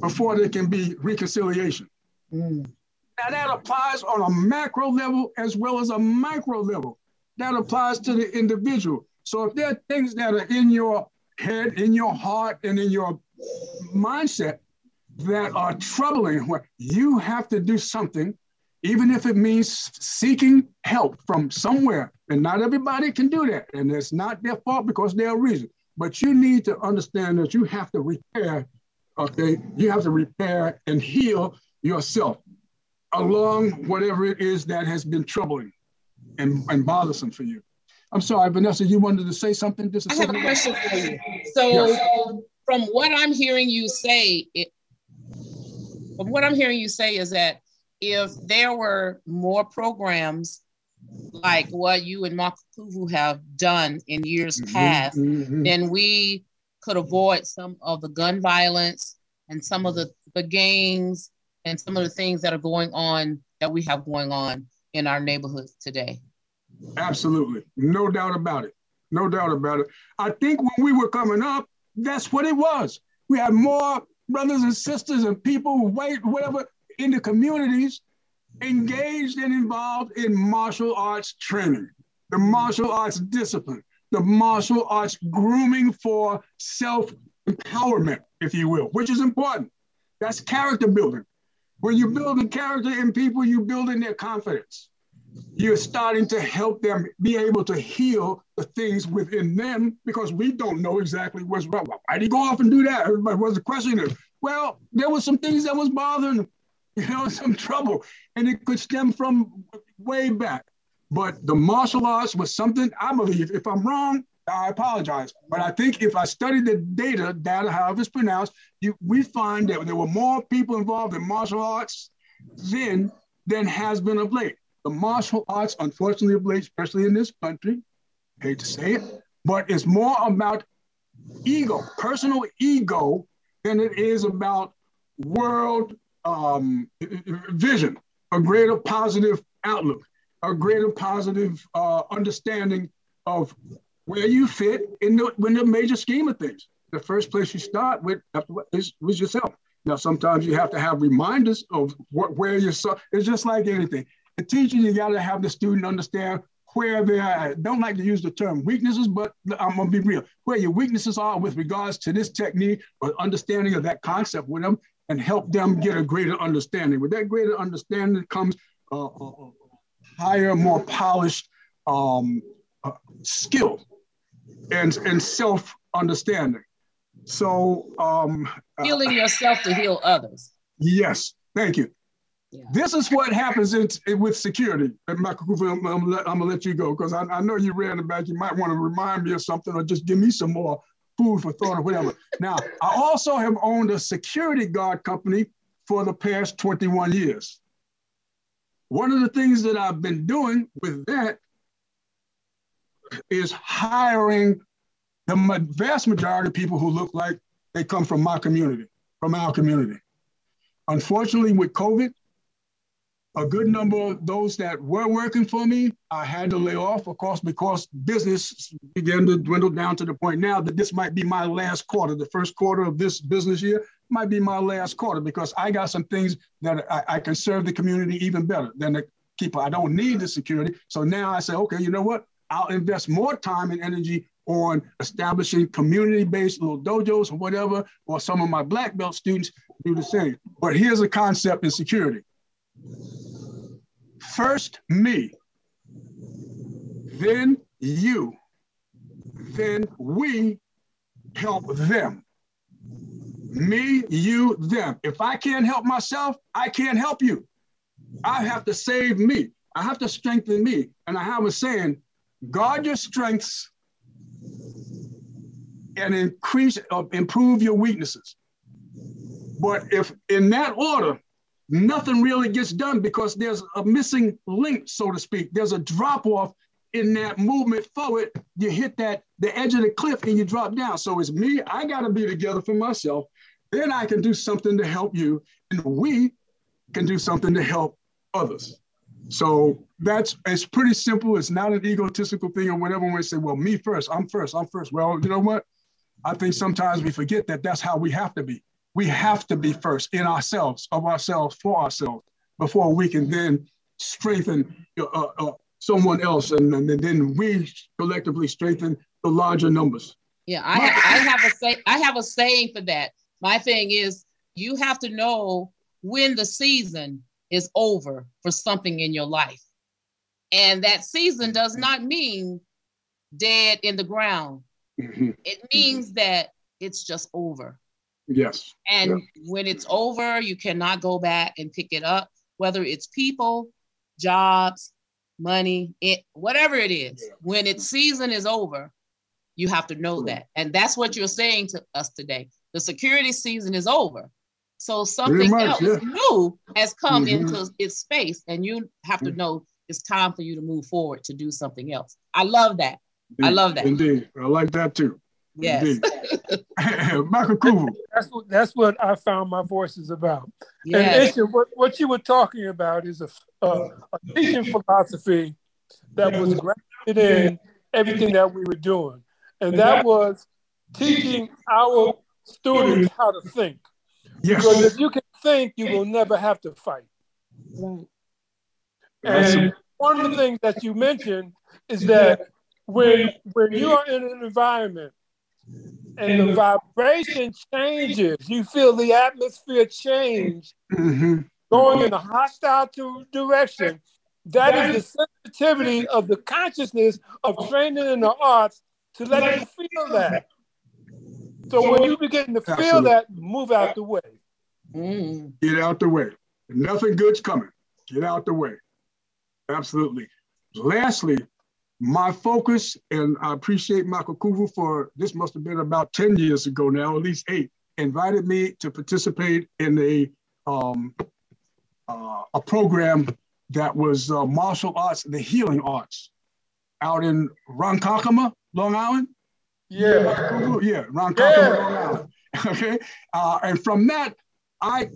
before there can be reconciliation. Now that applies on a macro level as well as a micro level. That applies to the individual. So if there are things that are in your head, in your heart, and in your mindset that are troubling, you have to do something, even if it means seeking help from somewhere. And not everybody can do that. And it's not their fault because they're a reason. But you need to understand that you have to repair, okay? You have to repair and heal yourself along whatever it is that has been troubling and bothersome for you. I'm sorry, Vanessa, you wanted to say something? I have a question for you. So yes. From what I'm hearing you say, is that if there were more programs like what you and Mark Kuvu have done in years past, then we could avoid some of the gun violence and some of the gangs and some of the things that are going on, that we have going on in our neighborhoods today. Absolutely. No doubt about it. No doubt about it. I think when we were coming up, that's what it was. We had more brothers and sisters and people, white, whatever, in the communities engaged and involved in martial arts training, the martial arts discipline, the martial arts grooming for self-empowerment, if you will, which is important. That's character building. When you're building character in people, you're building their confidence. You're starting to help them be able to heal the things within them, because we don't know exactly what's wrong. Why did he go off and do that? Everybody was the questioner. Well, there were some things that was bothering them, you know, some trouble, and it could stem from way back. But the martial arts was something, I believe, if I'm wrong, I apologize, but I think if I study the data, however it's pronounced, we find that there were more people involved in martial arts then than has been of late. The martial arts, unfortunately, of late, especially in this country, hate to say it, but it's more about ego, personal ego, than it is about world vision, a greater positive outlook, a greater positive understanding of where you fit in the major scheme of things. The first place you start with is yourself. Now, sometimes you have to have reminders of where you're. It's just like anything. The teacher, you got to have the student understand where they are. I don't like to use the term weaknesses, but I'm going to be real. Where your weaknesses are with regards to this technique or understanding of that concept with them, and help them get a greater understanding. With that greater understanding comes higher, more polished skill and self-understanding. So healing yourself to heal others. Yes, thank you. Yeah. This is what happens with security. And Michael Cooper, I'm gonna let you go because I know you ran it back. You might want to remind me of something or just give me some more food for thought or whatever. Now, I also have owned a security guard company for the past 21 years. One of the things that I've been doing with that is hiring the vast majority of people who look like they come from my community, from our community. Unfortunately, with COVID, a good number of those that were working for me, I had to lay off, of course, because business began to dwindle down to the point now that this might be my last quarter. The first quarter of this business year might be my last quarter because I got some things that I can serve the community even better than the keeper. I don't need the security. So now I say, okay, you know what? I'll invest more time and energy on establishing community-based little dojos or whatever, or some of my black belt students do the same. But here's a concept in security. First me, then you, then we help them. Me, you, them. If I can't help myself, I can't help you. I have to save me. I have to strengthen me. And I have a saying, guard your strengths and improve your weaknesses. But if in that order, nothing really gets done because there's a missing link, so to speak. There's a drop-off in that movement forward. You hit the edge of the cliff and you drop down. So it's me, I gotta be together for myself. Then I can do something to help you and we can do something to help others. So it's pretty simple. It's not an egotistical thing or whatever. When we say, well, me first, I'm first, I'm first. Well, you know what? I think sometimes we forget that that's how we have to be. We have to be first in ourselves, of ourselves, for ourselves, before we can then strengthen someone else, and then we collectively strengthen the larger numbers. Yeah, I have a saying for that. My thing is, you have to know when the season is over for something in your life, and that season does not mean dead in the ground. Mm-hmm. It means that it's just over. Yes. And when it's over, you cannot go back and pick it up, whether it's people, jobs, money, whatever it is. Yeah. When its season is over, you have to know that. And that's what you're saying to us today. The security season is over. So something else new has come into its space, and you have to know it's time for you to move forward to do something else. I love that. Indeed. I love that. Indeed. I like that too. Yes. Michael Kuhl. That's what I found my voice is about. Yes. And Isha, what you were talking about is a teaching philosophy that was grounded in everything that we were doing. And that was teaching our students how to think. Yes. Because if you can think, you will never have to fight. And one of the things that you mentioned is that when you are in an environment and the vibration changes, you feel the atmosphere change, going in a hostile direction. That is the sensitivity of the consciousness of training in the arts to let you feel that. So when you begin to feel that, move out the way. Get out the way. Nothing good's coming. Get out the way. Absolutely. Lastly, My focus, and I appreciate Michael Kuvu for, this must have been about 10 years ago now, at least 8, invited me to participate in a program that was martial arts and the healing arts out in Ronkonkoma, Long Island. Yeah. Yeah, Ronkonkoma, yeah. Long Island. Okay. And from that, I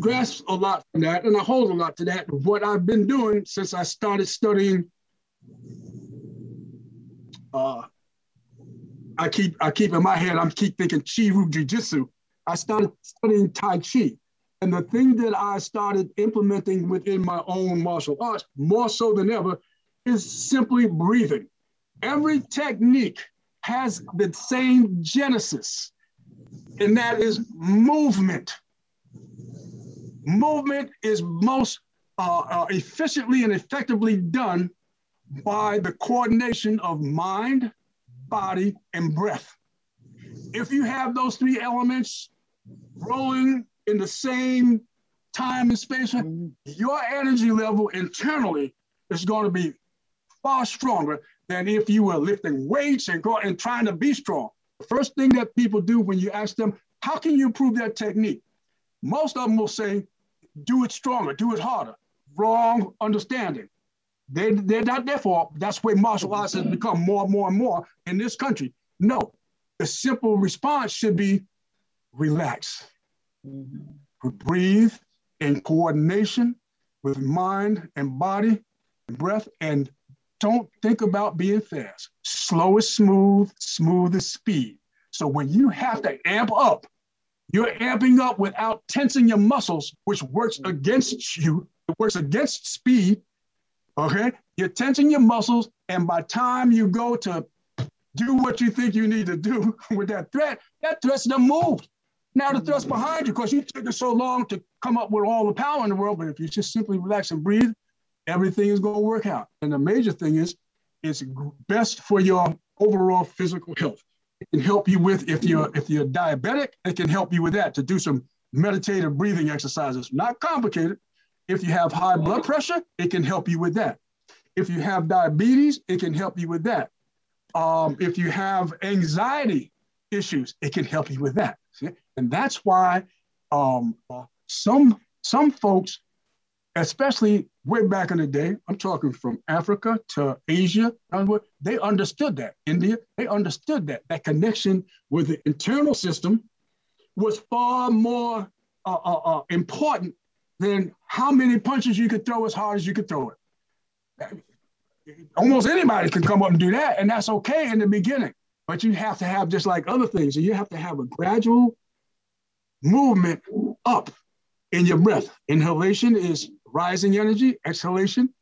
grasped a lot from that, and I hold a lot to that. What I've been doing since I started studying I keep in my head, I keep thinking Chiru Jiu-Jitsu. I started studying Tai Chi. And the thing that I started implementing within my own martial arts, more so than ever, is simply breathing. Every technique has the same genesis, and that is movement. Movement is most efficiently and effectively done by the coordination of mind, body, and breath. If you have those three elements rolling in the same time and space, your energy level internally is going to be far stronger than if you were lifting weights and going and trying to be strong. The first thing that people do when you ask them, how can you improve that technique? Most of them will say, do it stronger, do it harder. Wrong understanding. They're not there for, that's where martial arts has become more and more and more in this country. No, the simple response should be relax. Mm-hmm. Breathe in coordination with mind and body and breath, and don't think about being fast. Slow is smooth, smooth is speed. So when you have to amp up, you're amping up without tensing your muscles, which works against you. It works against speed, okay? You're tensing your muscles, and by time you go to do what you think you need to do with that thrust's done moved. Now the thrust behind you, because you took it so long to come up with all the power in the world, but if you just simply relax and breathe, everything is going to work out. And the major thing is, it's best for your overall physical health. It can help you with, if you're diabetic, it can help you with that, to do some meditative breathing exercises. Not complicated. If you have high blood pressure, it can help you with that. If you have diabetes, it can help you with that. If you have anxiety issues, it can help you with that. See? And that's why some folks, especially way back in the day, I'm talking from Africa to Asia, they understood that. India, they understood that. That connection with the internal system was far more important than how many punches you could throw as hard as you could throw it. Almost anybody can come up and do that, and that's okay in the beginning. But you have to have, just like other things, you have to have a gradual movement up in your breath. Inhalation is rising energy, exhalation,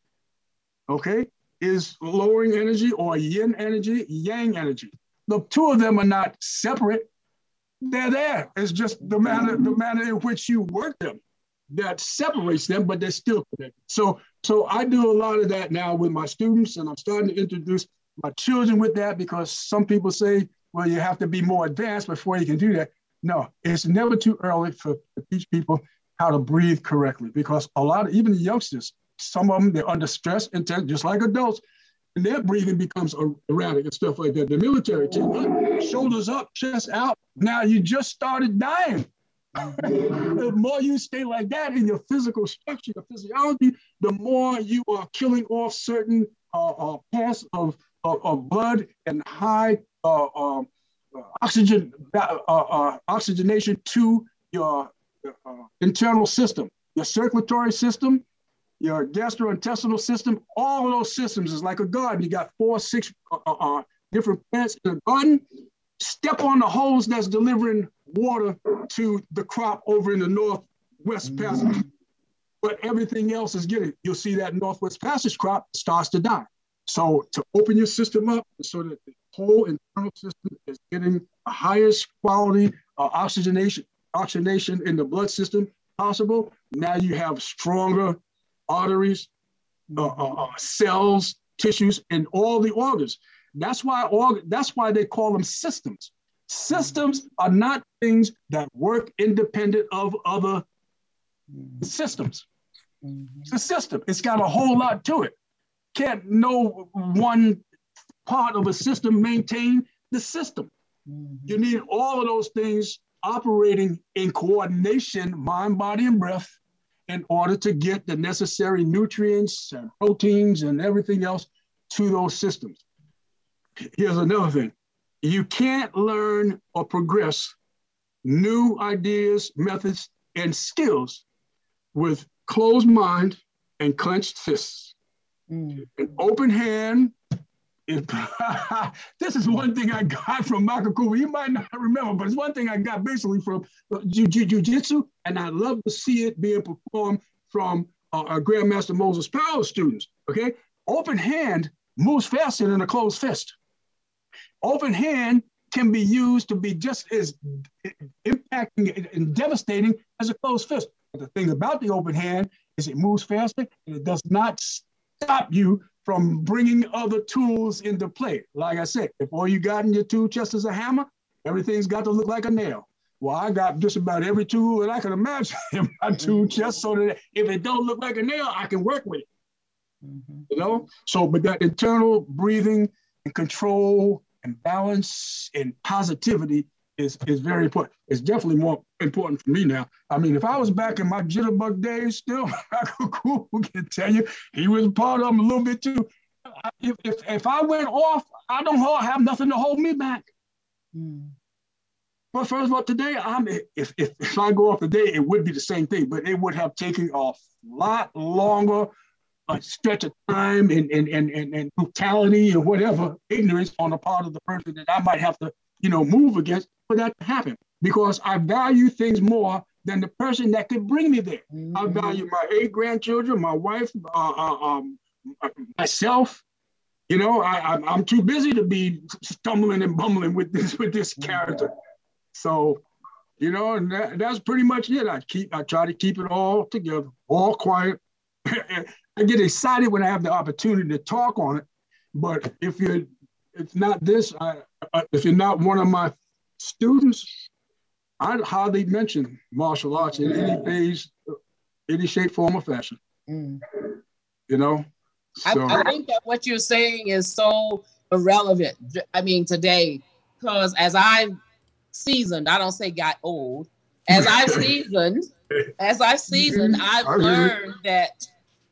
okay, is lowering energy, or yin energy, yang energy. The two of them are not separate. They're there. It's just the manner in which you work them that separates them, but they're still connected. So I do a lot of that now with my students, and I'm starting to introduce my children with that, because some people say, well, you have to be more advanced before you can do that. No, it's never too early to teach people how to breathe correctly, because a lot of, even the youngsters, some of them, they're under stress, intense, just like adults, and their breathing becomes erratic and stuff like that. The military team, shoulders up, chest out. Now you just started dying. The more you stay like that in your physical structure, your physiology, the more you are killing off certain parts of blood and high oxygenation to your internal system, your circulatory system, your gastrointestinal system. All of those systems is like a garden. You got 4 or 6 different plants in a garden. Step on the hose that's delivering water to the crop over in the Northwest Passage, but everything else is getting, you'll see that Northwest Passage crop starts to die. So to open your system up so that the whole internal system is getting the highest quality oxygenation in the blood system possible. Now you have stronger arteries, cells, tissues, and all the organs. That's why they call them systems. Systems are not things that work independent of other systems. It's a system. It's got a whole lot to it. can't no one part of a system maintain the system. Mm-hmm. You need all of those things operating in coordination, mind, body, and breath, in order to get the necessary nutrients and proteins and everything else to those systems. Here's another thing. You can't learn or progress new ideas, methods, and skills with closed mind and clenched fists. Mm. An open hand. This is one thing I got from Michael Cooper. You might not remember, but it's one thing I got basically from Jiu-Jitsu, and I love to see it being performed from our Grandmaster Moses Powell students, okay? Open hand moves faster than a closed fist. Open hand can be used to be just as impacting and devastating as a closed fist. But the thing about the open hand is it moves faster and it does not stop you from bringing other tools into play. Like I said, if all you got in your tool chest is a hammer, everything's got to look like a nail. Well, I got just about every tool that I can imagine in my tool chest, so that if it don't look like a nail, I can work with it. Mm-hmm. You know? So, but that internal breathing and control and balance and positivity is very important. It's definitely more important for me now. I mean, if I was back in my jitterbug days still, Michael can tell you, he was part of them a little bit too. If I went off, I don't have nothing to hold me back. Mm. But first of all, today, if I go off today, it would be the same thing, but it would have taken a lot longer stretch of time and brutality or whatever, ignorance on the part of the person that I might have to, you know, move against for that to happen, because I value things more than the person that could bring me there. Mm-hmm. I value my 8 grandchildren, my wife, myself. You know, I'm too busy to be stumbling and bumbling with this character. Mm-hmm. So, you know, and that's pretty much it. I try to keep it all together, all quiet. I get excited when I have the opportunity to talk on it, but if you're not one of my students, I hardly mention martial arts in any phase, any shape, form, or fashion. Mm. You know? So. I think that what you're saying is so irrelevant, I mean, today, because as I've seasoned, I don't say got old, as I've seasoned, I've learned that,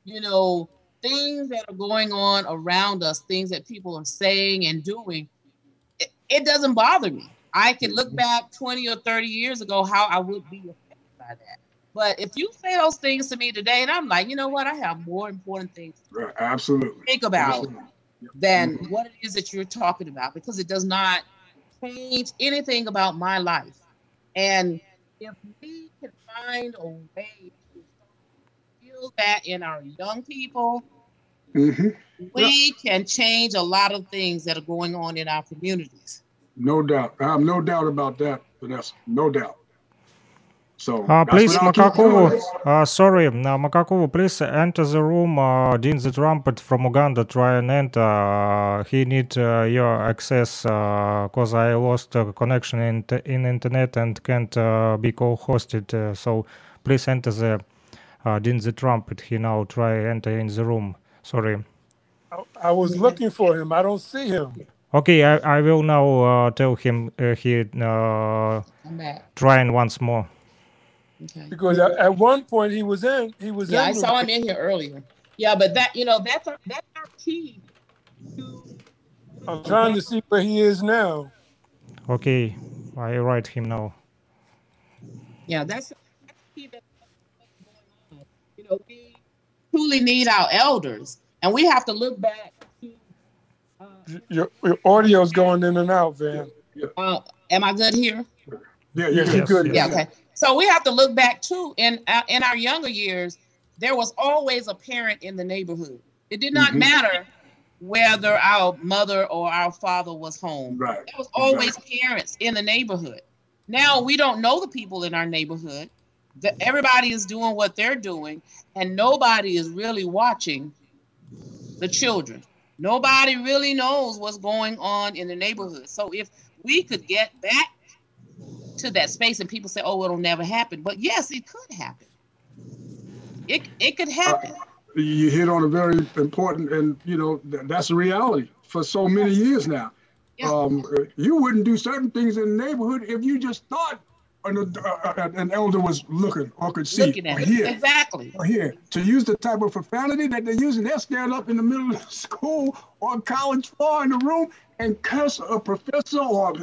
you know, things that are going on around us, things that people are saying and doing, it doesn't bother me. I can look back 20 or 30 years ago how I would be affected by that. But if you say those things to me today, and I'm like, you know what, I have more important things to right, absolutely. Think about absolutely. Than mm-hmm. what it is that you're talking about, because it does not change anything about my life. And if we can find a way to feel that in our young people, mm-hmm. we can change a lot of things that are going on in our communities. No doubt. I have no doubt about that, Vanessa. No doubt. So, please, Makakovu, sorry, Makakovu, please enter the room. Dean the Trumpet from Uganda, try and enter. He needs your access because I lost connection in internet and can't be co-hosted. So please enter the Dean the Trumpet. He now try enter in the room. Sorry. I was looking for him. I don't see him. Okay, I will now tell him he trying once more. Okay. Because at one point he was in. Yeah, I saw him in here earlier. Yeah, but that, you know, that's our key. I'm trying to see where he is now. Okay, I write him now. Yeah, that's the key. That's going on. You know, we truly need our elders, and we have to look back. Your audio's going in and out, Van. Am I good here? Yeah, yes, you're good. Yes. Yeah, okay. So we have to look back too. In our younger years, there was always a parent in the neighborhood. It did not mm-hmm. matter whether our mother or our father was home. Right. There was always right. parents in the neighborhood. Now we don't know the people in our neighborhood. Everybody is doing what they're doing, and nobody is really watching the children. Nobody really knows what's going on in the neighborhood. So if we could get back to that space, and people say, oh, it'll never happen. But yes, it could happen. It could happen. you hit on a very important, and you know, that's a reality for so many years now. Yeah. You wouldn't do certain things in the neighborhood if you just thought an elder was looking or could see or hear. Exactly. Or hear. To use the type of profanity that they're using, they're standing up in the middle of the school or college floor in the room and curse a professor or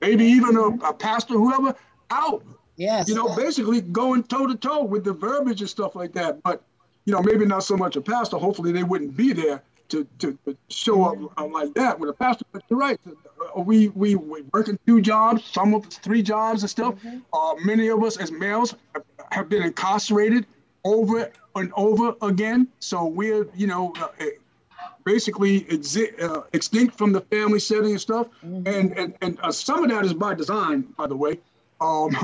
maybe even a pastor, whoever, out. Yes. You know, basically going toe-to-toe with the verbiage and stuff like that. But, you know, maybe not so much a pastor. Hopefully they wouldn't be there to show up like that with a pastor. But you're right. We're working two jobs, some of us three jobs and stuff. Many of us as males have been incarcerated over and over again. So we're, you know, basically extinct from the family setting and stuff. And some of that is by design, by the way. Some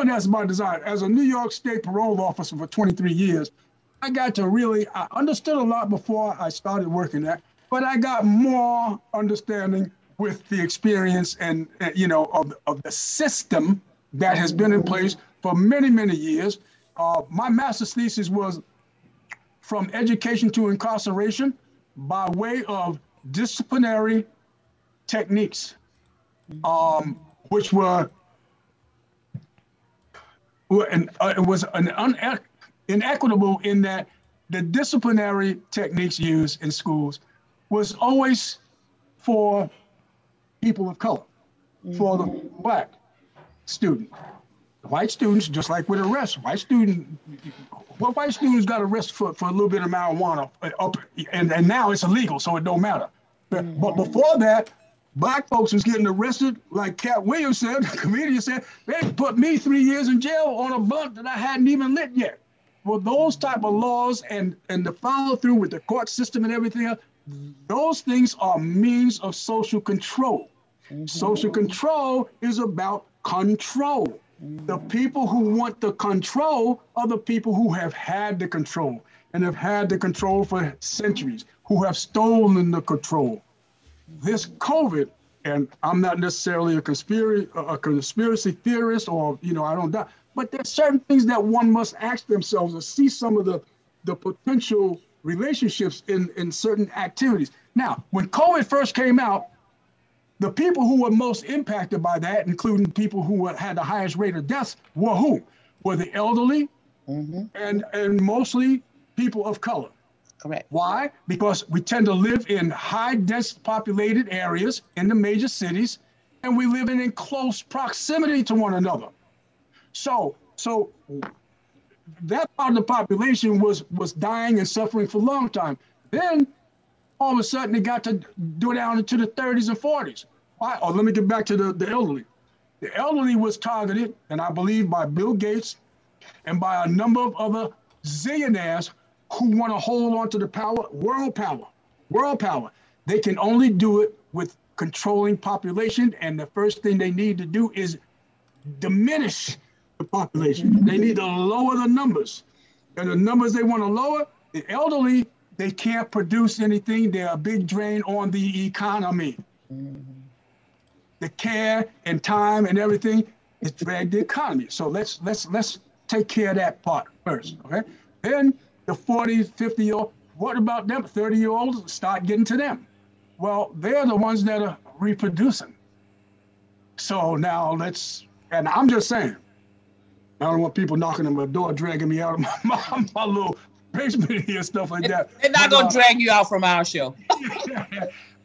of that's by design. As a New York State parole officer for 23 years, I got to really, I understood a lot before I started working there, but I got more understanding with the experience and, you know, of the system that has been in place for many, many years. My master's thesis was From Education to Incarceration by Way of Disciplinary Techniques, which were it was inequitable in that the disciplinary techniques used in schools was always for people of color, for the black student. White students, just like with arrests, white students got arrested for a little bit of marijuana, and now it's illegal, so it don't matter. But before that, black folks was getting arrested, like Cat Williams said, the comedian said, they put me 3 years in jail on a blunt that I hadn't even lit yet. Well, those type of laws and the follow through with the court system and everything else, those things are means of social control. Social control is about control. The people who want the control are the people who have had the control and have had the control for centuries, who have stolen the control. This COVID, and I'm not necessarily a conspiracy theorist, or, you know, I don't doubt, but there's certain things that one must ask themselves or see some of the potential relationships in certain activities. Now, when COVID first came out, the people who were most impacted by that, including people who had the highest rate of deaths, were who? Were the elderly and mostly people of color. Correct. Why? Because we tend to live in high dense populated areas in the major cities, and we live in close proximity to one another. So that part of the population was dying and suffering for a long time. Then all of a sudden it got to go down into the 30s and 40s. Why? Oh, let me get back to the elderly. The elderly was targeted, and I believe by Bill Gates and by a number of other zillionaires who want to hold on to the power, world power. They can only do it with controlling population, and the first thing they need to do is diminish the population. They need to lower the numbers. And the numbers they want to lower, the elderly, they can't produce anything. They're a big drain on the economy. The care and time and everything is dragged the economy. So let's take care of that part first, okay? Then the 40, 50-year-old, what about them? 30-year-olds, start getting to them. Well, they're the ones that are reproducing. So now and I'm just saying, I don't want people knocking on my door, dragging me out of my little basement here, stuff like that. They're not going to drag you out from our show.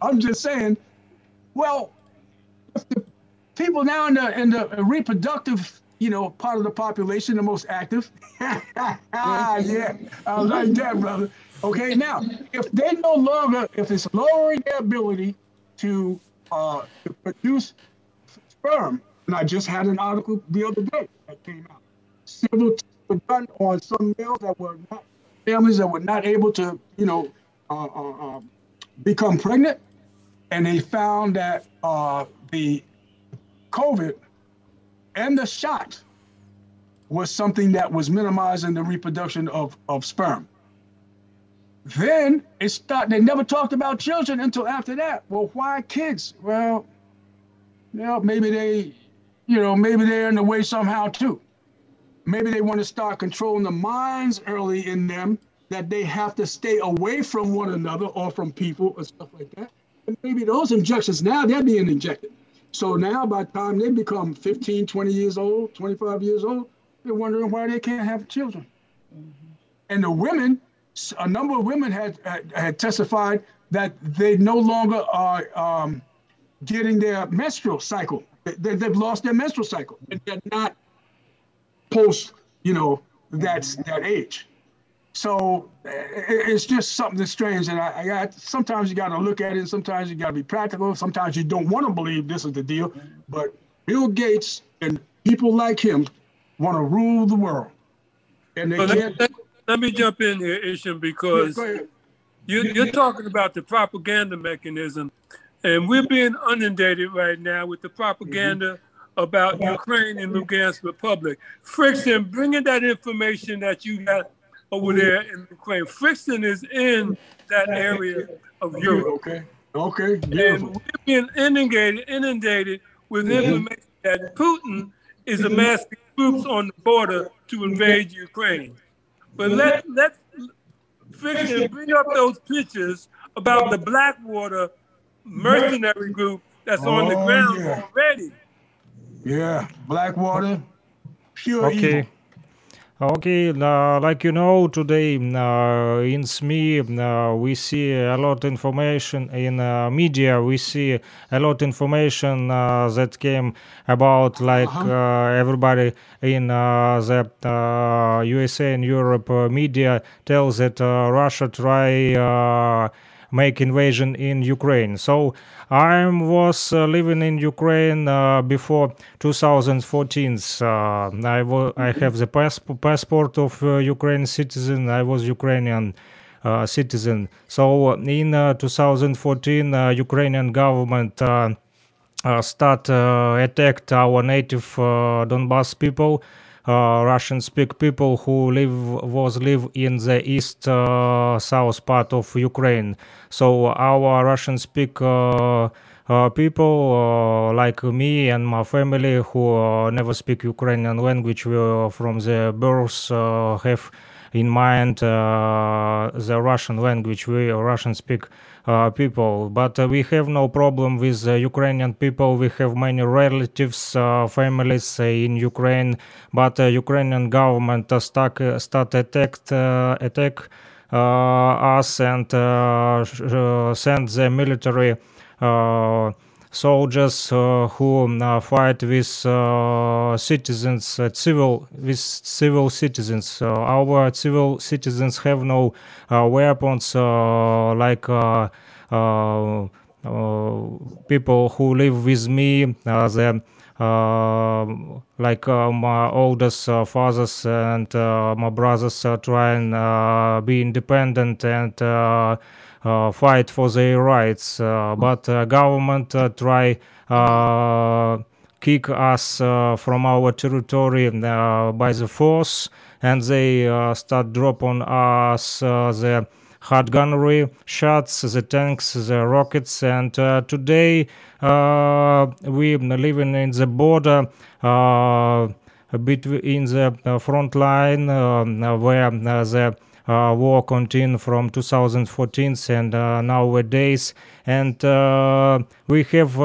I'm just saying, well, the people now in the reproductive, you know, part of the population, the most active. Yeah, I like that, brother. Okay, now, if they no longer, if it's lowering their ability to produce sperm, and I just had an article the other day that came out, several tests were done on some males that were not, families that were not able to, you know, become pregnant, and they found that the COVID and the shot was something that was minimizing the reproduction of sperm. Then they never talked about children until after that. Well, why kids? Well, you know, maybe they're in the way somehow too. Maybe they want to start controlling the minds early in them that they have to stay away from one another or from people or stuff like that. And maybe those injections, now they're being injected. So now by the time they become 15, 20 years old, 25 years old, they're wondering why they can't have children. Mm-hmm. And the women, a number of women had testified that they no longer are getting their menstrual cycle. They've lost their menstrual cycle. And they're not post, you know, that's that age. So it's just something that's strange. And sometimes you got to look at it. Sometimes you got to be practical. Sometimes you don't want to believe this is the deal. But Bill Gates and people like him want to rule the world. And they can't. Let me jump in here, Isham, because you're talking about the propaganda mechanism. And we're being inundated right now with the propaganda about Ukraine and Lugansk Republic. Frickson, bringing that information that you got over there in Ukraine. Frickson is in that area of Europe. Okay. Okay. Beautiful. And we're being inundated with information that Putin is amassing troops on the border to invade Ukraine. But let's Frickson, bring up those pictures about the Blackwater mercenary group that's on the ground already. Yeah, Blackwater, pure evil. Okay, like you know, today in SME we see a lot of information, in media we see a lot of information that came about, like everybody in the USA and Europe media tells that Russia try make invasion in Ukraine. So I was living in Ukraine before 2014. I have the passport of Ukrainian citizen. I was Ukrainian citizen. So in 2014, Ukrainian government start attacked our native Donbas people, Russian-speak people who live in the east-south part of Ukraine. So our Russian-speak people like me and my family who never speak Ukrainian language, we from the birth have in mind the Russian language. We are Russian-speak people, but we have no problem with Ukrainian people. We have many relatives, families in Ukraine, but Ukrainian government start attack us and send the military soldiers who fight with citizens, civil citizens. Our civil citizens have no weapons like people who live with me, my oldest fathers and my brothers are trying be independent and fight for their rights, but government try kick us from our territory by the force, and they start drop on us the hard gunnery shots, the tanks, the rockets, and today we living in the border between the front line where the war continued from 2014 and nowadays, and we have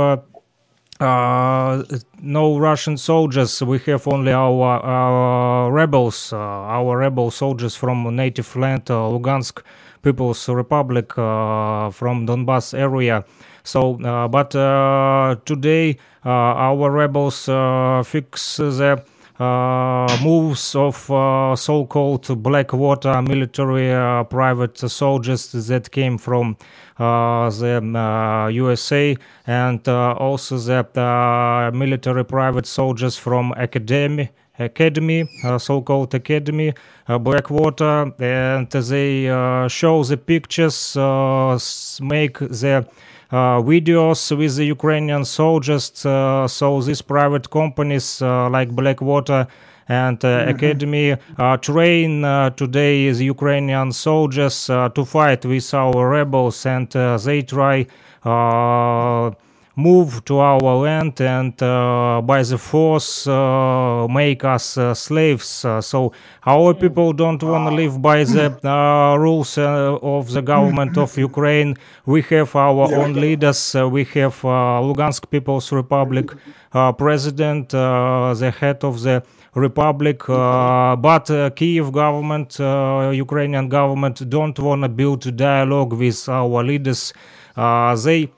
no Russian soldiers. We have only our rebel soldiers from native land, Lugansk People's Republic, from Donbas area. So, but today our rebels fix the moves of so-called Blackwater military private soldiers that came from the USA, and also the military private soldiers from so-called Academi, Blackwater, and they show the pictures, make the videos with the Ukrainian soldiers. So these private companies like Blackwater and Academi train today the Ukrainian soldiers to fight with our rebels, and they try move to our land and by the force make us slaves. So our people don't want to live by the rules of the government of Ukraine. We have our own leaders. We have Lugansk People's Republic president, the head of the Republic, but Kyiv government, Ukrainian government don't want to build dialogue with our leaders. They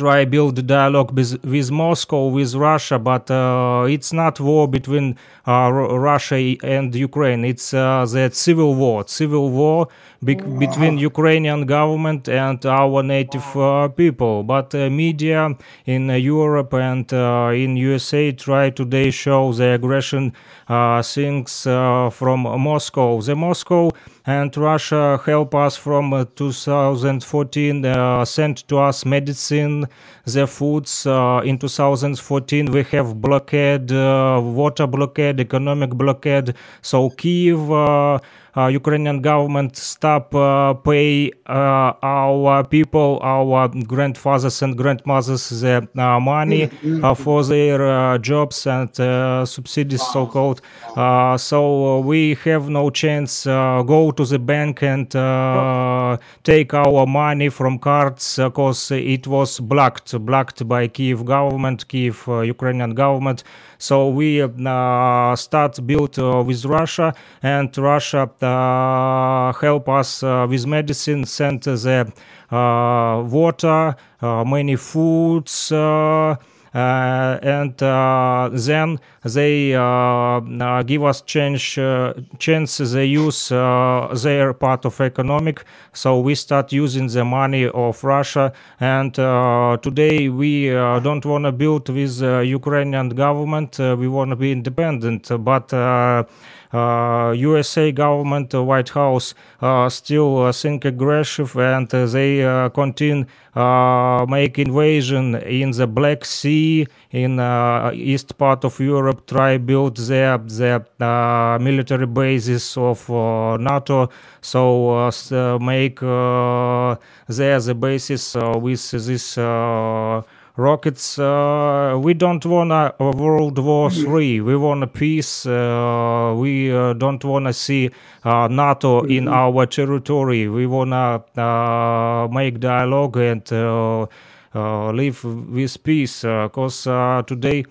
try build dialogue with Moscow, with Russia, but it's not war between Russia and Ukraine. It's that civil war between Ukrainian government and our native people. But media in Europe and in USA try today show the aggression things from Moscow. The Moscow and Russia help us from 2014, sent to us medicine, the foods. In 2014 we have blockade, water blockade, economic blockade. So Kyiv, Ukrainian government stop pay our people, our grandfathers and grandmothers the money for their jobs and subsidies, so-called. So we have no chance go to the bank and take our money from cards because it was blocked by Kyiv government, Kyiv Ukrainian government. So we start build with Russia, and Russia help us with medicine, send the water, many foods, and then they give us chance. They use their part of economic, so we start using the money of Russia. And today we don't want to build with Ukrainian government. We want to be independent, but USA government, White House, still think aggressive, and they continue make invasion in the Black Sea, in east part of Europe, try build the military bases of NATO. So make there the bases with this rockets. We don't want a World War III. We want a peace. We don't want to see NATO in our territory. We want to make dialogue and live with peace. Because today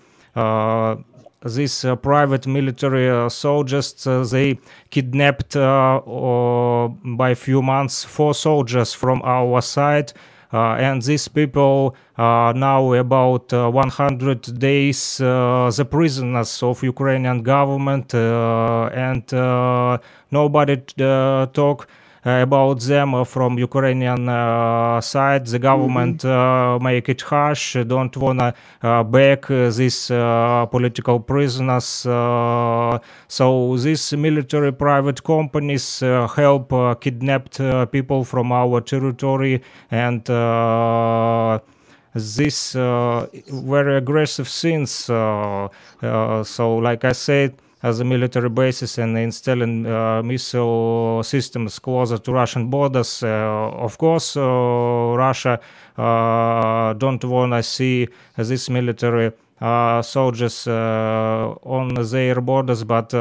these private military soldiers, they kidnapped by few months 4 soldiers from our side. And these people now about 100 days the prisoners of Ukrainian government, and nobody talk about them from Ukrainian side. The government make it harsh, don't wanna back these political prisoners. So these military private companies help kidnapped people from our territory, and this very aggressive things. So like I said, as a military bases and installing missile systems closer to Russian borders. Of course, Russia don't want to see this military soldiers on their borders, but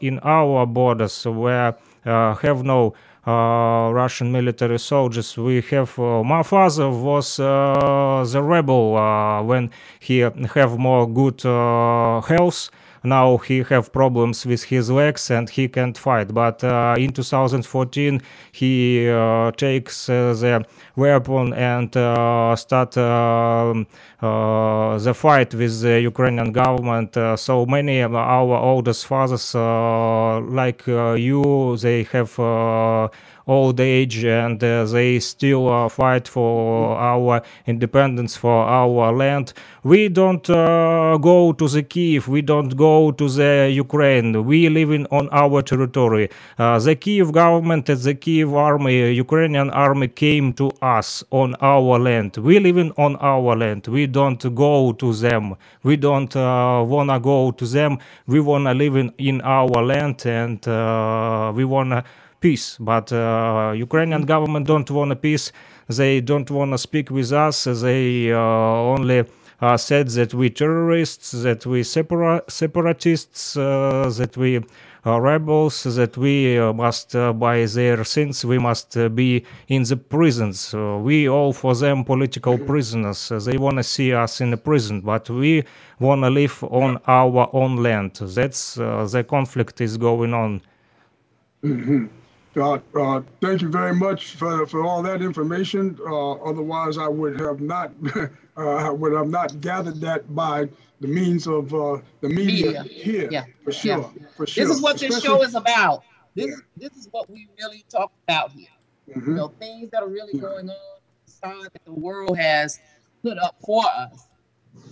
in our borders where have no Russian military soldiers. We have my father was the rebel when he have more good health. Now he have problems with his legs and he can't fight. But in 2014 he takes the weapon and start the fight with the Ukrainian government. So many of our oldest fathers like you, they have old age, and they still fight for our independence, for our land. We don't go to the Kyiv, we don't go to the Ukraine. We living on our territory. The Kyiv government and the Kyiv army, Ukrainian army came to us on our land. We living on our land. We don't go to them. We don't wanna go to them. We wanna live in our land, and we wanna peace, but Ukrainian government don't want a peace. They don't want to speak with us. They only said that we terrorists, that we separatists, that we rebels, that we must, by their sins, we must be in the prisons. We all for them political prisoners. They want to see us in a prison, but we want to live on our own land. That's the conflict is going on. Mm-hmm. Thank you very much for all that information. Otherwise, I would have not gathered that by the means of the media here. Yeah. For sure. Yeah. For sure. This is what this show is about. This is what we really talk about here. Mm-hmm. You know, things that are really going on, the sign that the world has put up for us,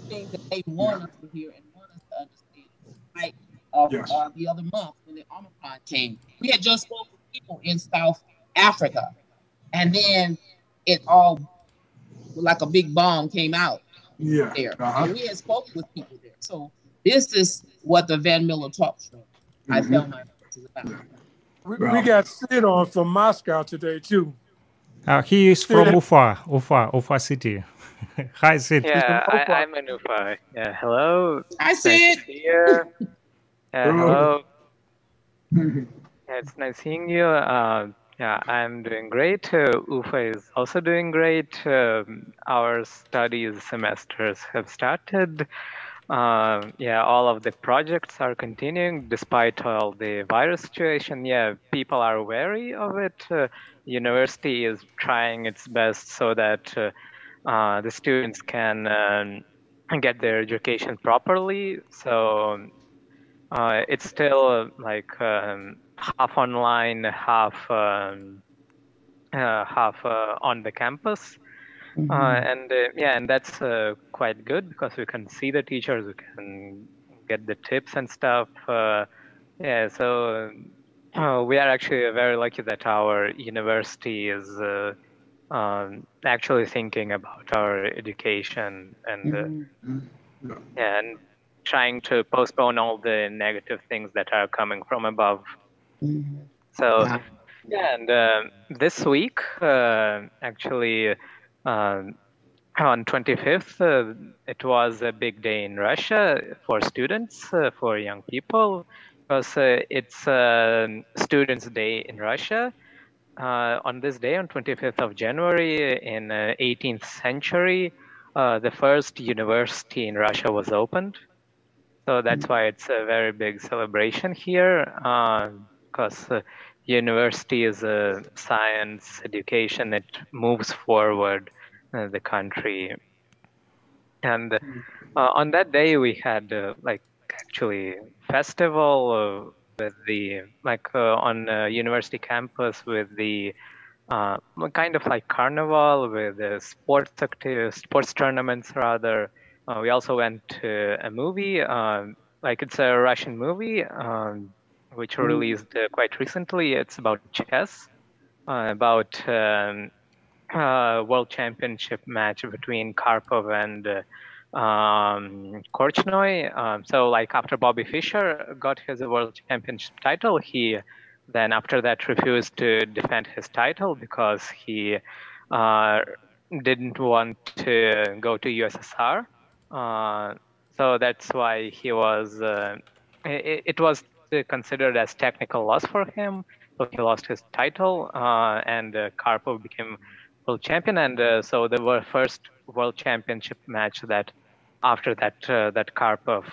things that they want us to hear and want us to understand. Like the other month when the Omicron came, we had just spoken people in South Africa, and then it all like a big bomb came out there. And we had spoken with people there. So this is what the Van Miller talk show I felt my voice about. We got Sid on from Moscow today too. He is from Ufa city. Hi Sid. Yeah, I'm in Ufa. Yeah, hello. Hi Sid. Hello. Yeah, it's nice seeing you. Yeah, I'm doing great. Ufa is also doing great. Our studies semesters have started. Yeah, all of the projects are continuing despite all the virus situation. Yeah, people are wary of it. University is trying its best so that the students can get their education properly. So it's still like half online, half on the campus, and that's quite good because we can see the teachers, we can get the tips and stuff. So we are actually very lucky that our university is actually thinking about our education and trying to postpone all the negative things that are coming from above. So, and this week, actually, on 25th, it was a big day in Russia for students, for young people, because it's Students' Day in Russia. On this day, on 25th of January, in 18th century, the first university in Russia was opened. So that's why it's a very big celebration here, because university is a science education. It moves forward the country. And on that day, we had actually festival with the on university campus with the kind of like carnival with sports tournaments rather. We also went to a movie, it's a Russian movie, which released quite recently. It's about chess, about world championship match between Karpov and Korchnoi. So after Bobby Fischer got his world championship title, he then after that refused to defend his title because he didn't want to go to USSR. So that's why he was, it was considered as technical loss for him. So he lost his title and Karpov became world champion. And so there were first world championship match that after that, that Karpov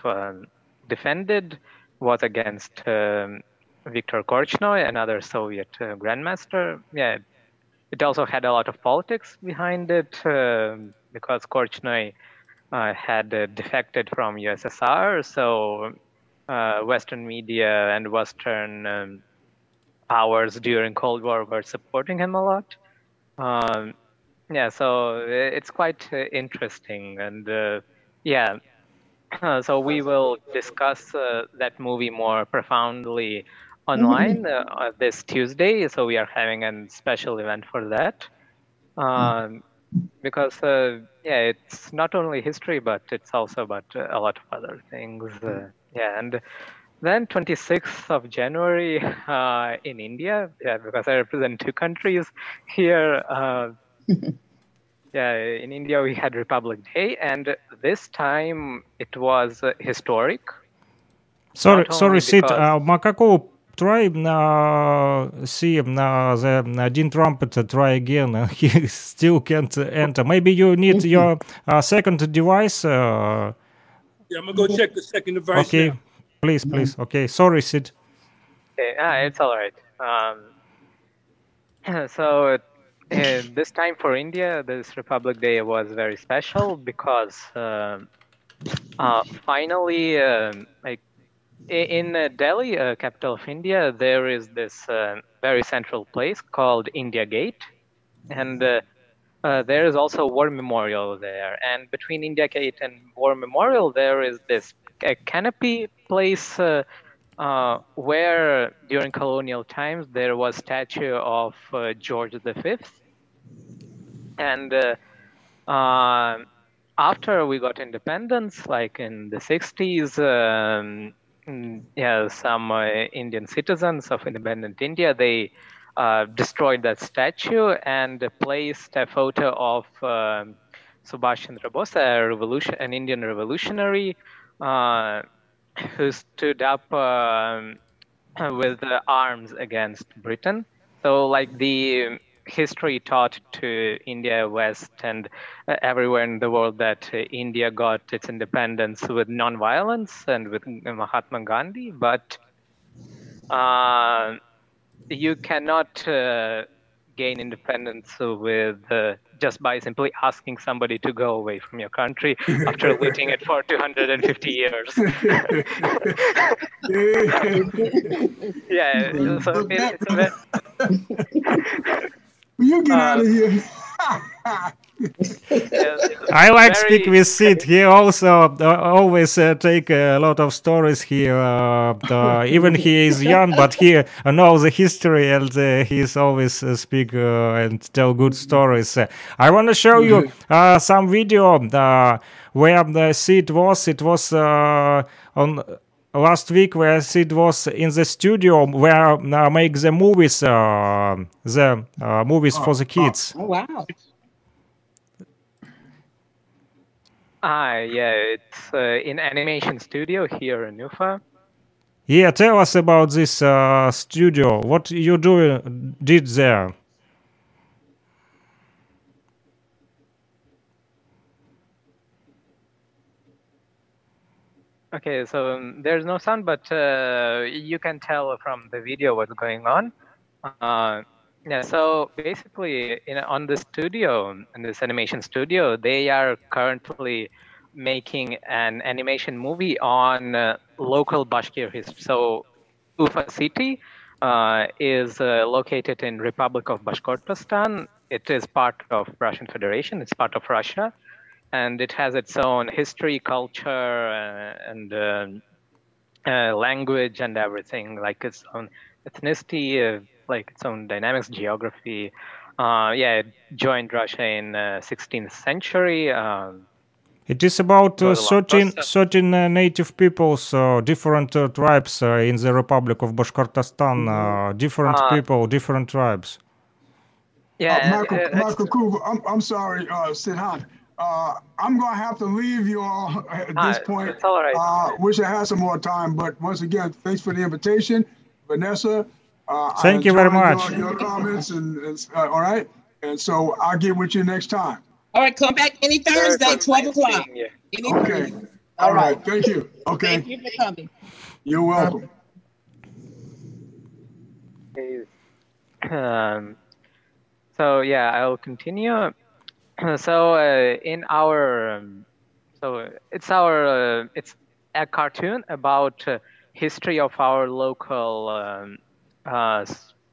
defended was against Viktor Korchnoi, another Soviet grandmaster. Yeah, it also had a lot of politics behind it because Korchnoi had defected from USSR, so Western media and Western powers during Cold War were supporting him a lot. So it's quite interesting, and so we will discuss that movie more profoundly online this Tuesday. So we are having a special event for that. Because it's not only history, but it's also about a lot of other things. And Then 26th of January in India, yeah, because I represent two countries here. Yeah, in India we had Republic Day, and this time it was historic. Sorry, Sid. Makako, try see the Dean Trumpet try again. He still can't enter. Maybe you need your second device. Yeah, I'm gonna go check the second device. Okay. Now. Please. Okay, sorry, Sid. Okay, it's all right. So this time for India, this Republic Day was very special because finally, like in Delhi, capital of India, there is this very central place called India Gate, and there is also a war memorial there. And between India Gate and war memorial, there is this canopy place where during colonial times there was statue of George V, and after we got independence, like in the 60s, some Indian citizens of independent India, they destroyed that statue and placed a photo of Subhash Chandra Bose, an Indian revolutionary, who stood up with the arms against Britain. So like the history taught to India West and everywhere in the world that India got its independence with non-violence and with Mahatma Gandhi, but you cannot gain independence with just by simply asking somebody to go away from your country after waiting it for 250 years. Yeah, so it's a bit... Will you get out of here? I like to speak with Sid. He also always take a lot of stories here. Even he is young, but he knows the history, and he's always speak and tell good stories. I want to show you some video where the Sid was. It was on last week where Sid was in the studio where make the movies, for the kids. Oh wow. It's in animation studio here in Ufa. Yeah, tell us about this studio. What you did there? Okay, so there's no sound, but you can tell from the video what's going on. Yeah, so basically, on the studio, in this animation studio, they are currently making an animation movie on local Bashkir history. So Ufa city is located in Republic of Bashkortostan. It is part of Russian Federation. It's part of Russia, and it has its own history, culture, and language, and everything, like its own ethnicity. Like its own dynamics, geography. It joined Russia in 16th century. It is about 13 native peoples, different tribes in the Republic of Bashkortostan, different people, different tribes. Yeah, Michael Kuba, I'm sorry, Sidhan. I'm going to have to leave you all at this point. It's all right. Wish I had some more time, but once again, thanks for the invitation, Vanessa. Thank you very much. Your comments and all right, and so I'll get with you next time. All right, come back any Thursday, 12 o'clock. Okay. All right. Thank you. Okay. Thank you for coming. You're welcome. I'll continue. So in our, so it's our, it's a cartoon about history of our local.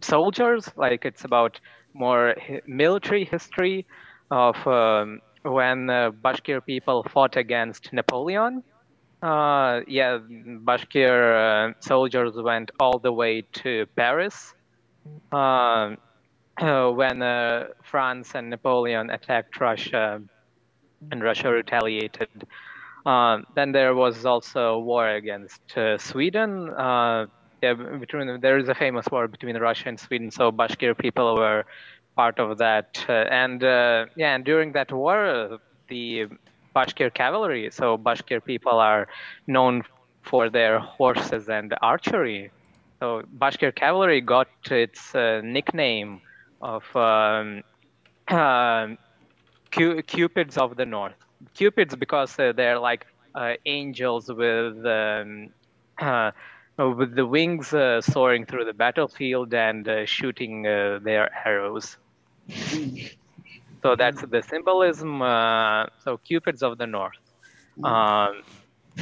Soldiers, like it's about more military history of when Bashkir people fought against Napoleon. Bashkir soldiers went all the way to Paris when France and Napoleon attacked Russia, and Russia retaliated. Then there was also a war against Sweden. There is a famous war between Russia and Sweden, so Bashkir people were part of that. And during that war, the Bashkir cavalry, so Bashkir people are known for their horses and archery. So Bashkir cavalry got its nickname of Cupids of the North. Cupids because they're like angels with the wings soaring through the battlefield and shooting their arrows. So that's the symbolism. So Cupids of the North.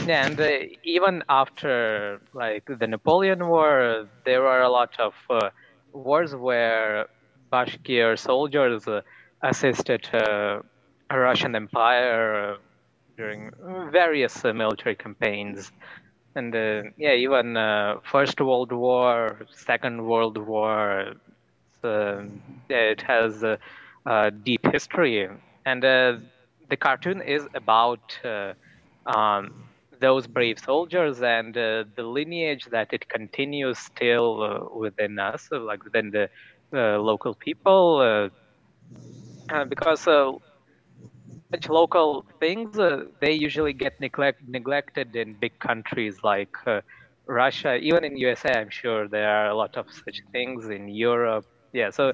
And even after like the Napoleon War, there were a lot of wars where Bashkir soldiers assisted Russian Empire during various military campaigns. And even First World War, Second World War, it has a deep history. And the cartoon is about those brave soldiers and the lineage that it continues till within us, like within the local people, because such local things, they usually get neglected in big countries like Russia. Even in USA, I'm sure there are a lot of such things in Europe. Yeah, so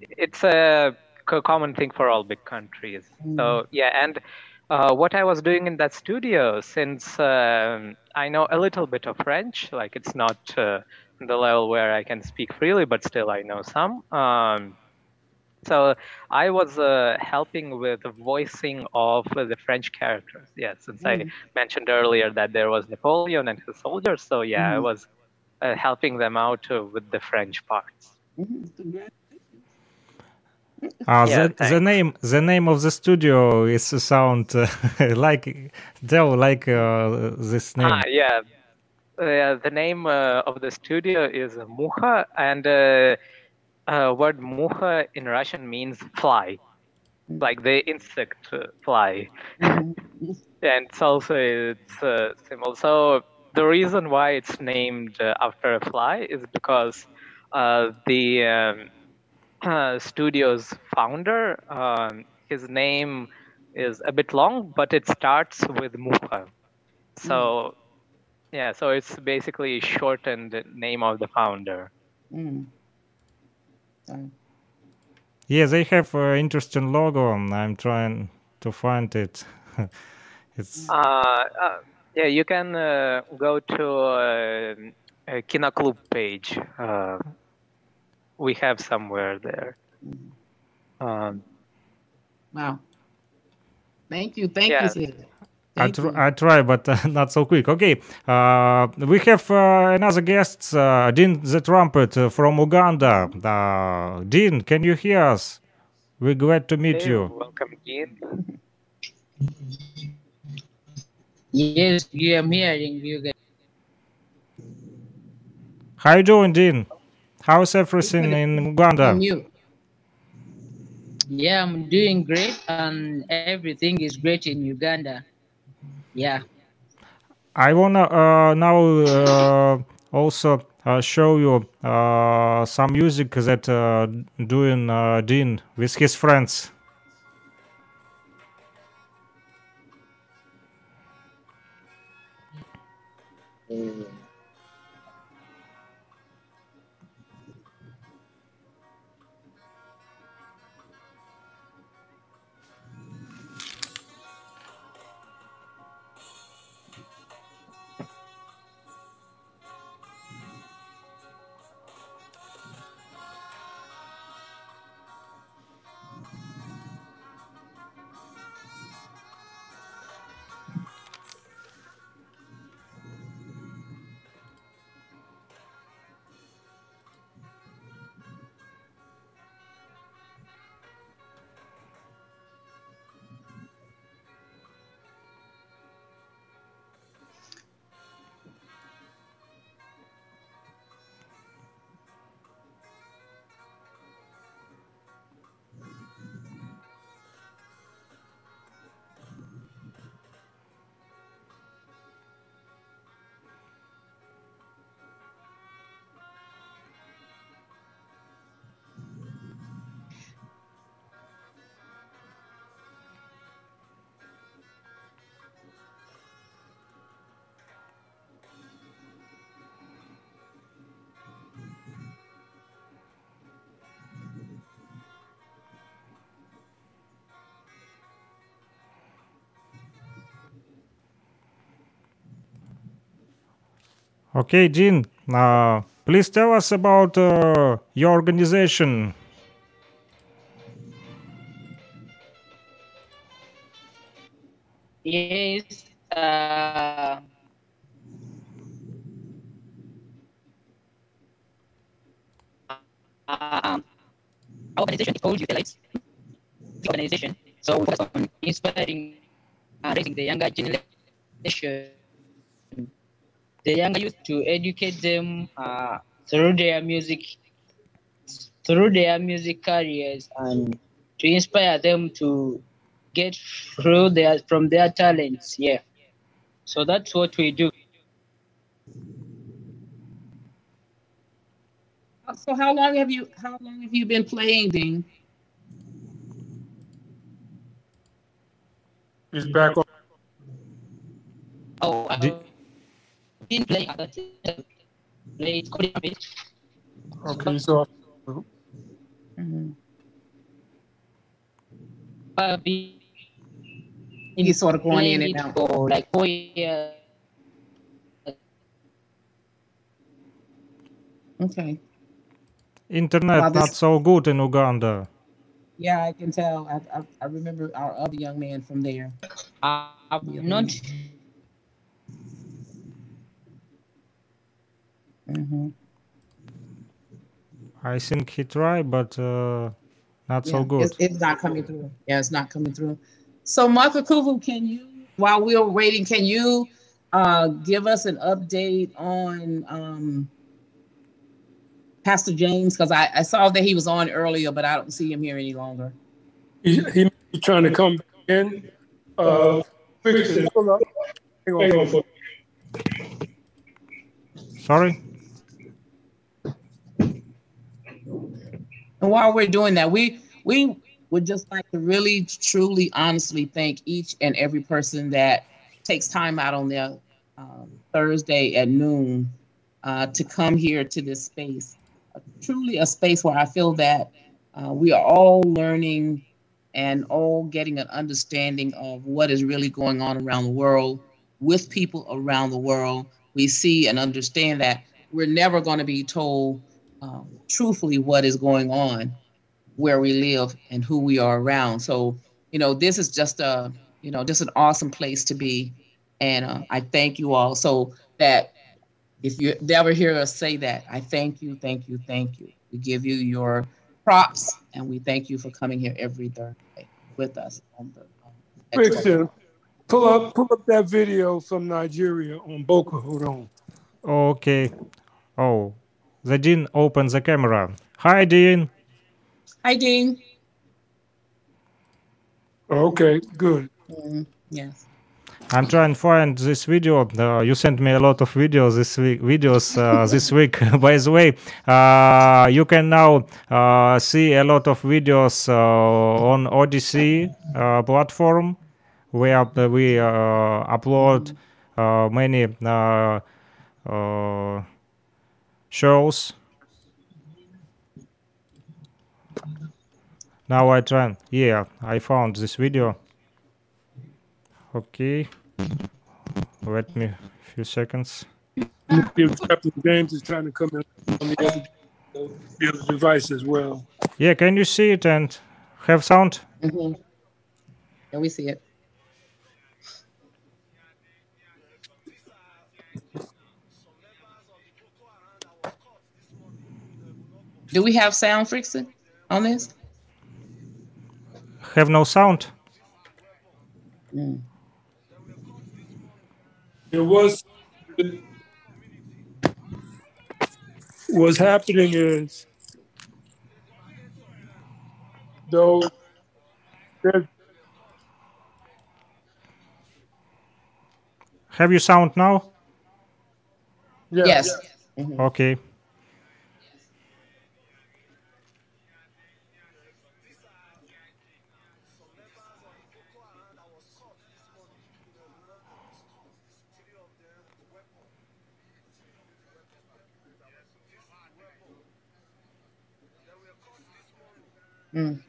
it's a common thing for all big countries. So yeah, and what I was doing in that studio, since I know a little bit of French, like it's not the level where I can speak freely, but still I know some. So I was helping with the voicing of the French characters. Yeah, since I mentioned earlier that there was Napoleon and his soldiers, so yeah, I was helping them out with the French parts. The name of the studio is sound this name. The name of the studio is Mucha, and word Mucha in Russian means fly, like the insect fly, and it's also it's symbol. So the reason why it's named after a fly is because the studio's founder, his name is a bit long, but it starts with Mucha. So, yeah, so it's basically shortened name of the founder. Yeah, they have an interesting logo. I'm trying to find it. It's... yeah, you can go to Kina Club page. We have somewhere there. Wow. Thank you, Sid. I try, but not so quick. Okay, we have another guest, Dean the Trumpet from Uganda. Dean, can you hear us? We're glad to meet you. Welcome, Dean. Yes, I'm hearing you guys. How are you doing, Dean? How's everything in Uganda? Yeah, I'm doing great, and everything is great in Uganda. Yeah. I wanna now also show you some music that doing Dean with his friends. Okay, Dean, please tell us about your organization. Yes. Our organization is called Utilize the Organization. So we focus on inspiring and raising the younger generation. The younger youth to educate them through their music careers, and to inspire them to get through their from their talents. Yeah, so that's what we do. So how long have you been playing, Dean? He's back on. Oh. Okay, so he's sort of going in and out. Like 4 years. Okay. Internet not so good in Uganda. Yeah, I can tell. I remember our other young man from there. I'm not. Mm-hmm. I think he tried, but not so good. It's not coming through. Yeah, it's not coming through. So, Martha Kuvu, can you, while we're waiting, can you give us an update on Pastor James? Because I saw that he was on earlier, but I don't see him here any longer. He's trying to come in. Fix it. Hang on. Sorry. And while we're doing that, we would just like to really, truly, honestly thank each and every person that takes time out on their Thursday at noon to come here to this space. Truly a space where I feel that we are all learning and all getting an understanding of what is really going on around the world with people around the world. We see and understand that we're never going to be told truthfully what is going on, where we live and who we are around. So, you know, this is just a, you know, just an awesome place to be. And I thank you all. So that if you ever hear us say that, I thank you, thank you, thank you. We give you your props and we thank you for coming here every Thursday with us. Pull up that video from Nigeria on Boko Haram. Okay. Oh, the Dean opened the camera. Hi, Dean. Hi, Dean. Okay, good. Yes. I'm trying to find this video. You sent me a lot of videos this week. This week. By the way, you can now see a lot of videos on Odyssey platform. We upload many shows. Now I try. Yeah, I found this video. Okay, let me a few seconds. Captain James is trying to come in on the other device as well. Yeah, can you see it and have sound? Mm-hmm. Can we see it? Do we have sound, Frickson, on this? Have no sound. Mm. It what's happening is, though, have you sound now? Yes. Mm-hmm. Okay. Mm.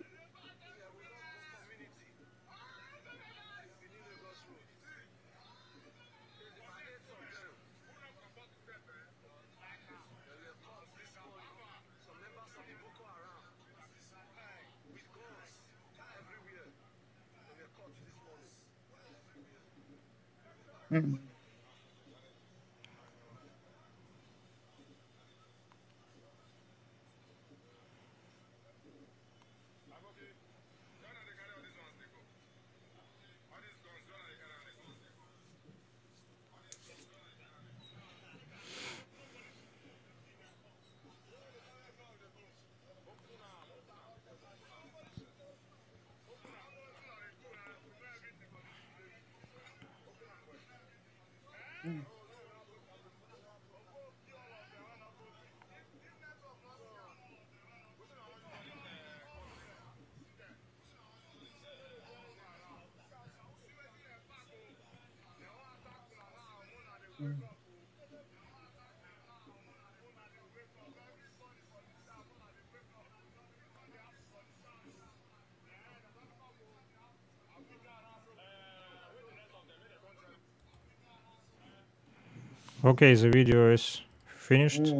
Okay, the video is finished.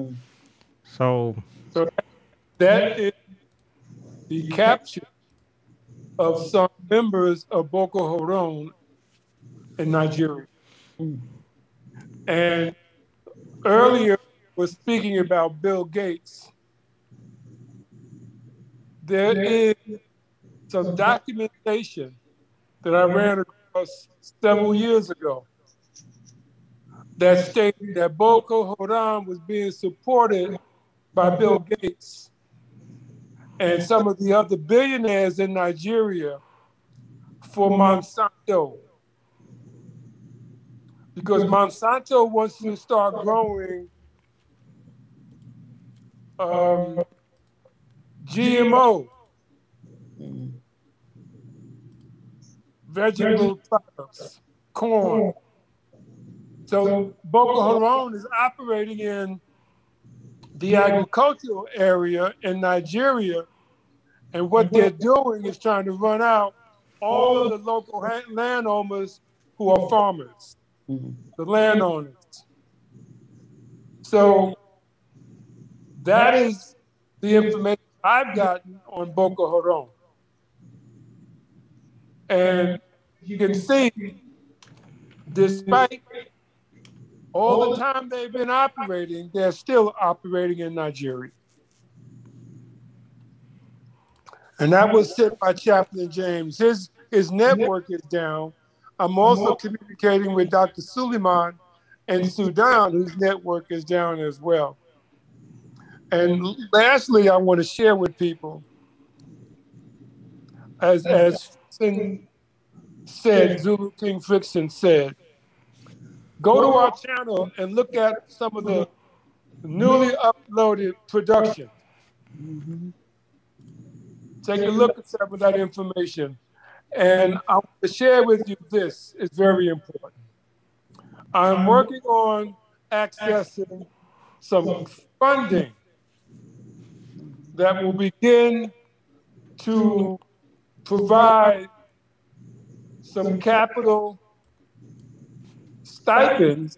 So that is the capture of some members of Boko Haram in Nigeria. And earlier was speaking about Bill Gates. There is some documentation that I ran across several years ago that stated that Boko Haram was being supported by Bill Gates and some of the other billionaires in Nigeria for Monsanto. Because Monsanto wants to start growing GMO, vegetable products, corn. So Boko Haram is operating in the agricultural area in Nigeria, and what they're doing is trying to run out all of the local landowners who are farmers. The landowners. So that is the information I've gotten on Boko Haram. And you can see, despite all the time they've been operating, they're still operating in Nigeria. And that was said by Chaplain James. His network is down. I'm also communicating with Dr. Suleiman in Sudan, whose network is down as well. And lastly, I want to share with people, as Frickson said, Zulu King Frickson said, go to our channel and look at some of the newly uploaded production. Take a look at some of that information. And I want to share with you this, it's very important. I'm working on accessing some funding that will begin to provide some capital stipends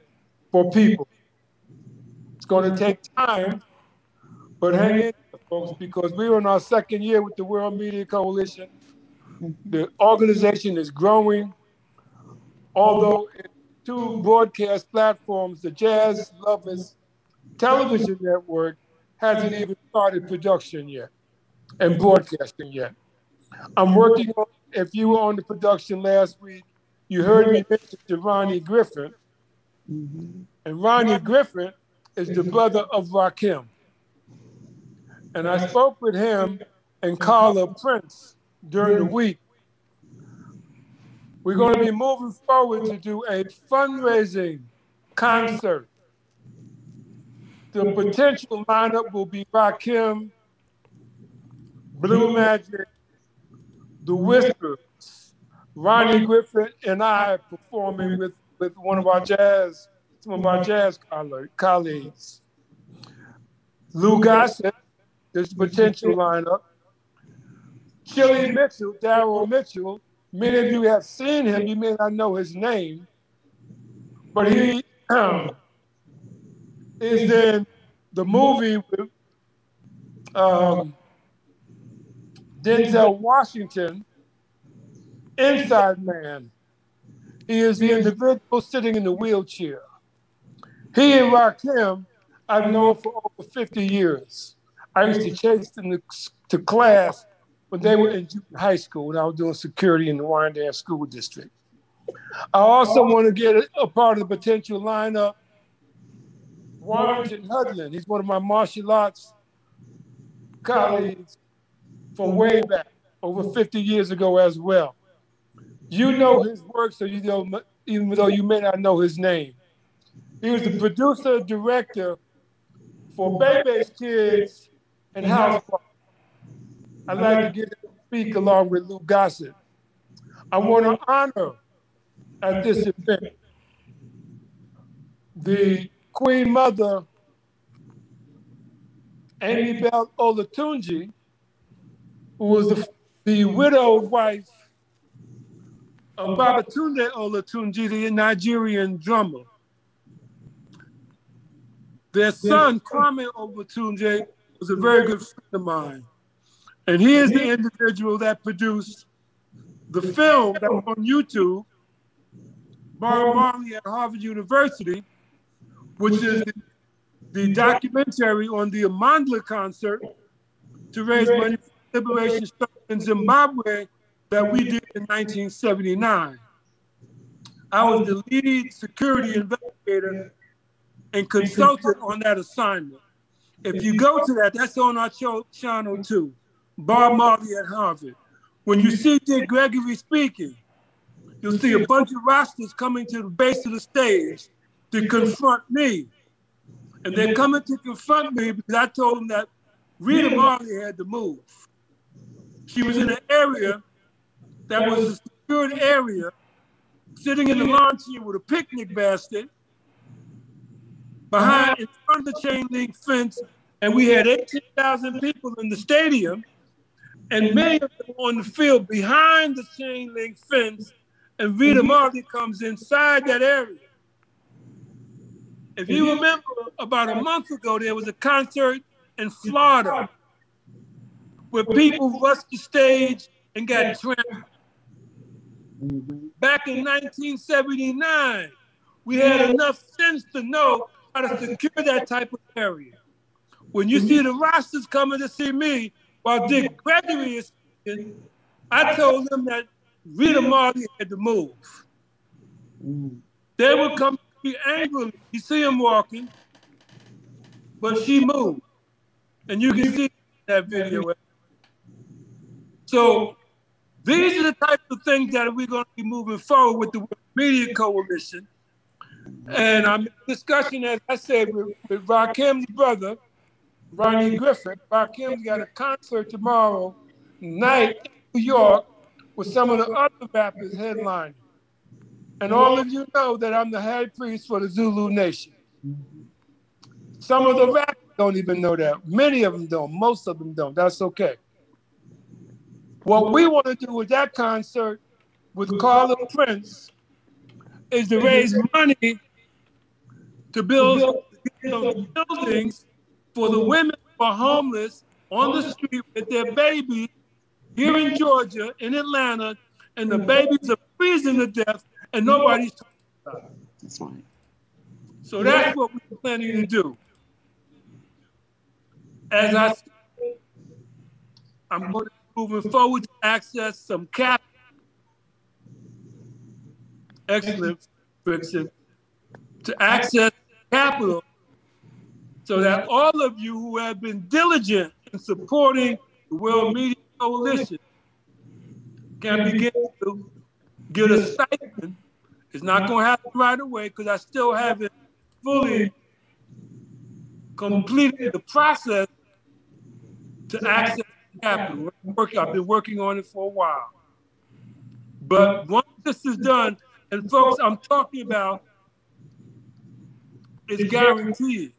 for people. It's going to take time, but hang in there, folks, because we're in our second year with the World Media Coalition. The organization is growing, although it's two broadcast platforms, the Jazz Lovers Television Network hasn't even started production yet and broadcasting yet. I'm working on, if you were on the production last week, you heard me mention to Ronnie Griffin. And Ronnie Griffin is the brother of Rakim. And I spoke with him and Carla Prince during the week. We're going to be moving forward to do a fundraising concert. The potential lineup will be Rakim, Blue Magic, The Whispers, Ronnie Griffin, and I performing with some of our jazz colleagues. Lou Gossett, this potential lineup. Chili Mitchell, Darryl Mitchell, many of you have seen him, you may not know his name, but he is in the movie with Denzel Washington, Inside Man. is the individual sitting in the wheelchair. He and Rakim, I've known for over 50 years. I used to chase them to class when they were in high school, when I was doing security in the Wyandanch School District. I also want to get a part of the potential lineup, Warrington Hudlin. He's one of my martial arts colleagues from way back, over 50 years ago as well. You know his work, so you know, even though you may not know his name. He was the producer, director for Bebe's Kids and House Party. I'd like to get him to speak along with Lou Gossett. I want to honor at this event the Queen Mother, Amy Bell Olatunji, who was the widowed wife of Babatunde Olatunji, the Nigerian drummer. Their son, Kwame Olatunji, was a very good friend of mine. And he is the individual that produced the film that was on YouTube, Bob Marley at Harvard University, which is the documentary on the Amandla concert to raise money for the liberation struggle in Zimbabwe that we did in 1979. I was the lead security investigator and consultant on that assignment. If you go to that, that's on our show, channel 2, Bob Marley at Harvard. When you see Dick Gregory speaking, you'll see a bunch of Rastas coming to the base of the stage to confront me. And they're coming to confront me because I told them that Rita Marley had to move. She was in an area that was a secured area, sitting in the lawn chair with a picnic basket behind in front of the chain link fence. And we had 18,000 people in the stadium and many of them on the field behind the chain link fence. And Rita Marley comes inside that area. If you remember, about a month ago, there was a concert in Florida where people rushed the stage and got trampled. Back in 1979, we had enough sense to know how to secure that type of area. When you see the Rastas coming to see me while Dick Gregory is speaking, I told them that Rita Marley had to move. They would come to me angrily. You see him walking, but she moved. And you can see that video. So these are the types of things that we're going to be moving forward with the World Media Coalition. And I'm in discussion, as I said, with Rakim's brother, Ronnie Griffin. Rakim's got a concert tomorrow night in New York with some of the other rappers headlining. And all of you know that I'm the high priest for the Zulu Nation. Some of the rappers don't even know that. Many of them don't. Most of them don't. That's okay. What we want to do with that concert with Carla Prince is to raise money to build buildings for the women who are homeless on the street with their babies. Here in Georgia, in Atlanta, and the babies are freezing to death and nobody's talking about it. That's right. So that's what we're planning to do. As I said, I'm going to be moving forward to access some capital. Excellent, Brixton. To access capital so that all of you who have been diligent in supporting the World Media Coalition can begin to get a stipend. It's not going to happen right away because I still haven't fully completed the process to access capital. I've been working on it for a while. But once this is done, and folks, I'm talking about is guaranteed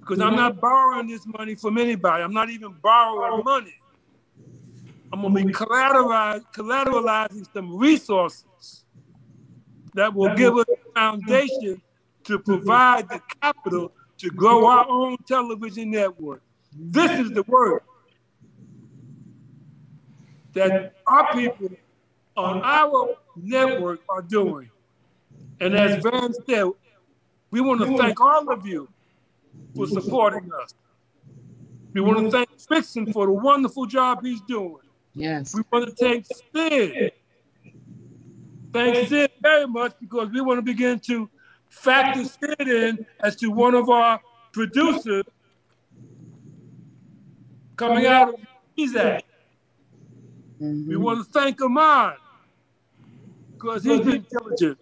because I'm not borrowing this money from anybody. I'm not even borrowing money. I'm going to be collateralizing some resources that will give us a foundation to provide the capital to grow our own television network. This is the work that our people on our network are doing. And as Van said, we want to thank all of you for supporting us. We want to thank Fixon for the wonderful job he's doing. Yes. We want to thank Sid. Thank Sid very much, because we want to begin to factor Sid in as to one of our producers coming out of Isaac. We want to thank Amon, because he's been diligent.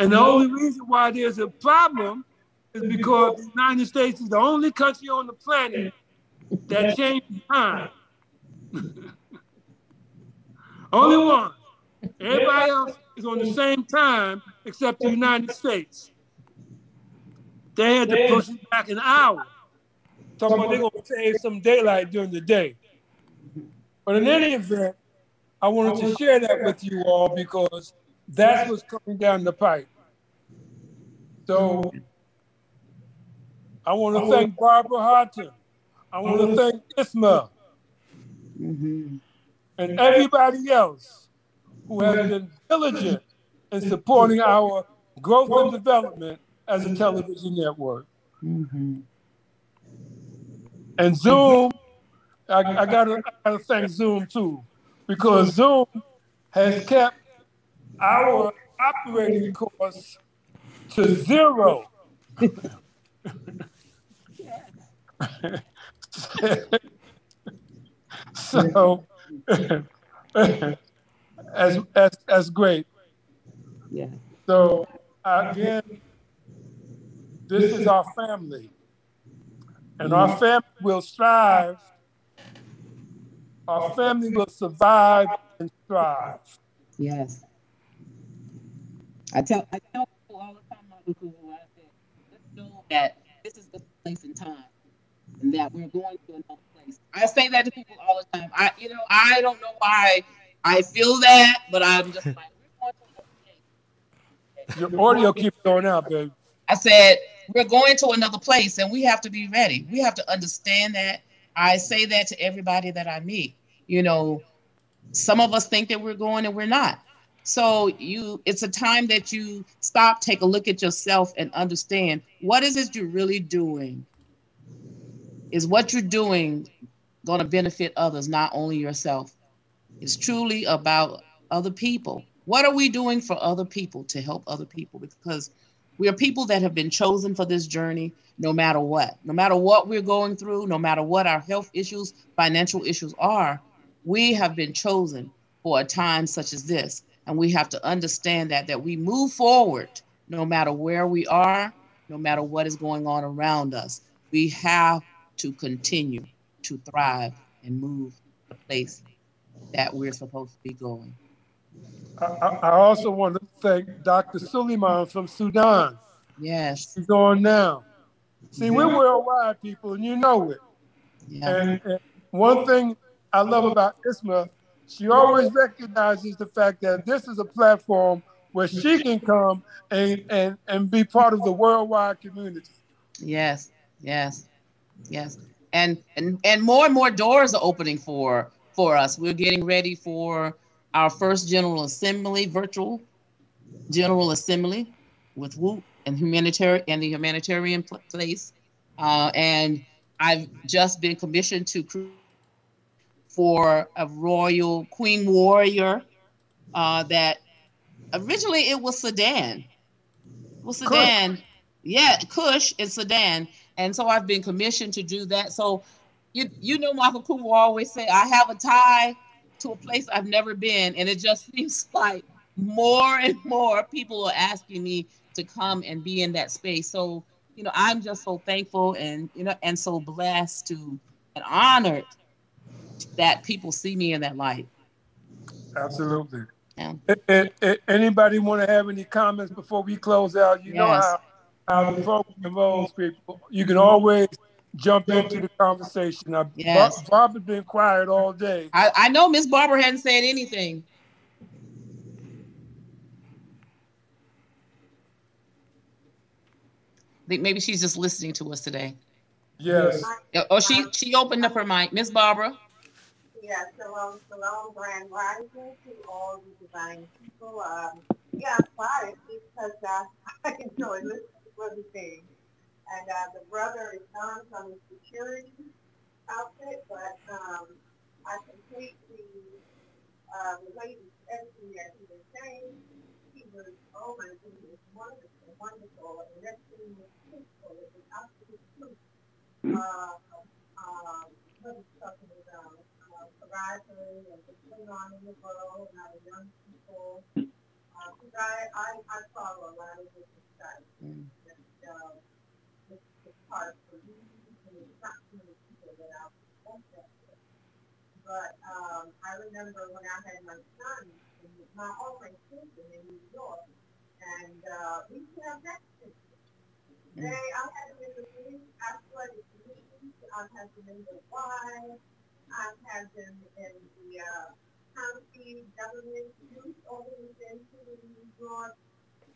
And the only reason why there's a problem is because the United States is the only country on the planet that changed time. Only one. Everybody else is on the same time except the United States. They had to push it back an hour. Talking about they're going to save some daylight during the day. But in any event, I wanted to share that with you all, because that's what's coming down the pipe. So I want to thank Barbara Harton. I want to thank Ismail and everybody else who has been diligent in supporting our growth and development as a television network. And Zoom, I gotta thank Zoom too, because Zoom has kept our operating costs to zero. So that's great. Yeah. So again, this is our family, and our family will strive. Our family will survive and thrive. Yes. I tell people all the time, my uncle, I said, let's know that this is the place and time, and that we're going to another place. I say that to people all the time. I don't know why I feel that, but I'm just like, we're going to another place. Your audio keeps going out, babe. I said, we're going to another place, and we have to be ready. We have to understand that. I say that to everybody that I meet. You know, some of us think that we're going and we're not. So it's a time that you stop, take a look at yourself, and understand, what is it you're really doing? Is what you're doing going to benefit others, not only yourself? It's truly about other people. What are we doing for other people, to help other people? Because we are people that have been chosen for this journey, no matter what. No matter what we're going through, no matter what our health issues, financial issues are, we have been chosen for a time such as this. And we have to understand that we move forward no matter where we are, no matter what is going on around us. We have to continue to thrive and move the place that we're supposed to be going. I also want to thank Dr. Suleiman from Sudan. Yes. She's on now. See, we're worldwide people, and you know it. Yeah. And one thing I love about Isma, she always recognizes the fact that this is a platform where she can come and be part of the worldwide community. Yes, yes, yes. And more doors are opening for us. We're getting ready for our first General Assembly, virtual General Assembly with WHOOP and the humanitarian place. And I've just been commissioned to create for a royal queen warrior that originally it was Sudan. Well, Sudan, Kush. Yeah, Kush is Sudan. And so I've been commissioned to do that. So you know, Michael Kuhn will always say, I have a tie to a place I've never been. And it just seems like more and more people are asking me to come and be in that space. So, you know, I'm just so thankful and so blessed and honored that people see me in that light. Absolutely. Yeah. Anybody want to have any comments before we close out? You know how the program rolls, people. You can always jump into the conversation. Barbara's been quiet all day. I know Miss Barbara hadn't said anything. I think maybe she's just listening to us today. Yes. Oh, she opened up her mic. Miss Barbara. Yeah, shalom, shalom, grand rising to all the divine people. Yeah, I'm quiet because I enjoy listening to everything. And the brother is on from the security outfit, but I completely relate to everything that he was saying. He was, oh my goodness, wonderful, wonderful, and everything was peaceful. It was absolutely peaceful. What he's talking about. Surviving and what's going on in the world, a lot of young people. Because I follow a lot of different stuff. It's hard for me, and it's not too many people that I'll discuss that with. But I remember when I had my son, and my only children in New York, and we have that they, I had them in the police, athletic police, I had them in the wives, I've had them in the county government youth organization in New York.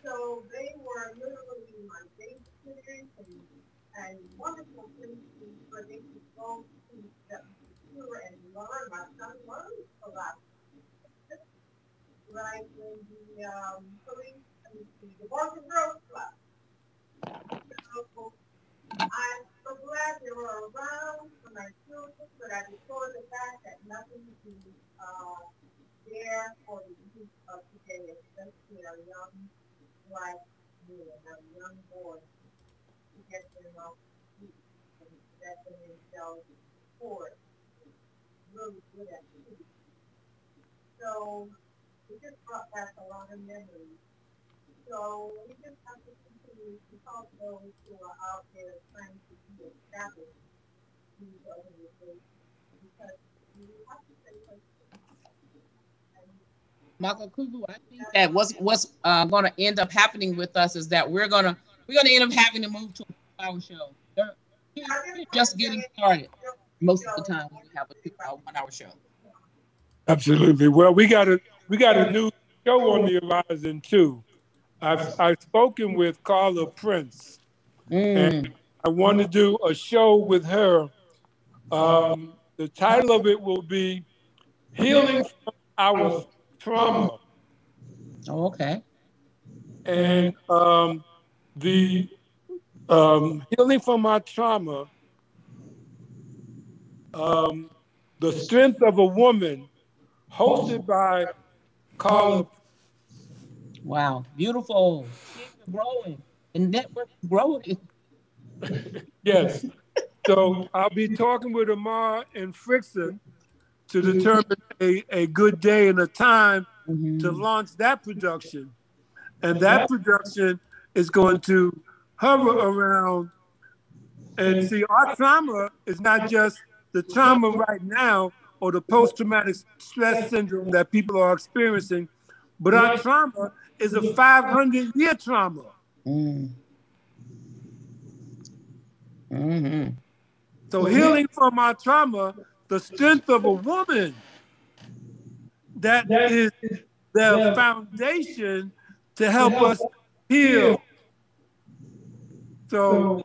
So they were literally my babysitters and wonderful places where they could go to the computer and learn. My son learned a lot. Like in the police, the Boys and Girls Club. So, I'm so glad they were around for my children, but I deplore the fact that nothing is there for the youth of today, especially our young black men, our young boys, to get them off the street and to get them themselves forward. Really good at it. So it just brought back a lot of memories. So we just have to to help those who are out there trying to establish these organizations because we have to say Michael Kulu, I think that what's going to end up happening with us is that we're gonna end up having to move to a 2-hour show. We're just getting started. Most of the time we have a 1-hour show. Absolutely. Well, we got a new show on the horizon too. I've spoken with Carla Prince, and I want to do a show with her. The title of it will be Healing from Our Trauma. Oh, okay. And the Healing from Our Trauma, The Strength of a Woman, hosted by Carla Prince. Wow, beautiful. Kids are growing. The network is growing. Yes. So I'll be talking with Amar and Frickson to determine a good day and a time to launch that production. And that production is going to hover around and see our trauma is not just the trauma right now or the post-traumatic stress syndrome that people are experiencing, but our trauma is a 500-year trauma. So healing from our trauma, the strength of a woman, that is the foundation to help us heal. So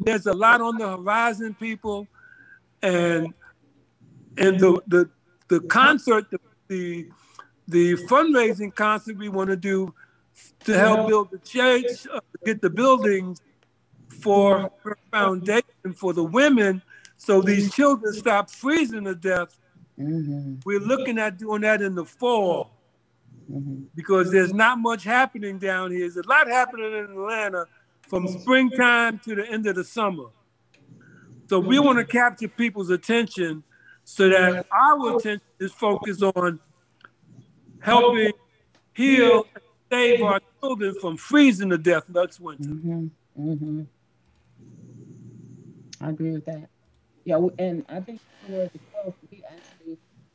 there's a lot on the horizon, people, and the concert, the fundraising concert we want to do to help build the church, get the buildings for her foundation for the women so these children stop freezing to death. We're looking at doing that in the fall because there's not much happening down here. There's a lot happening in Atlanta from springtime to the end of the summer. So we want to capture people's attention so that our attention is focused on helping heal and save our children from freezing to death next winter. I agree with that. Yeah, and I think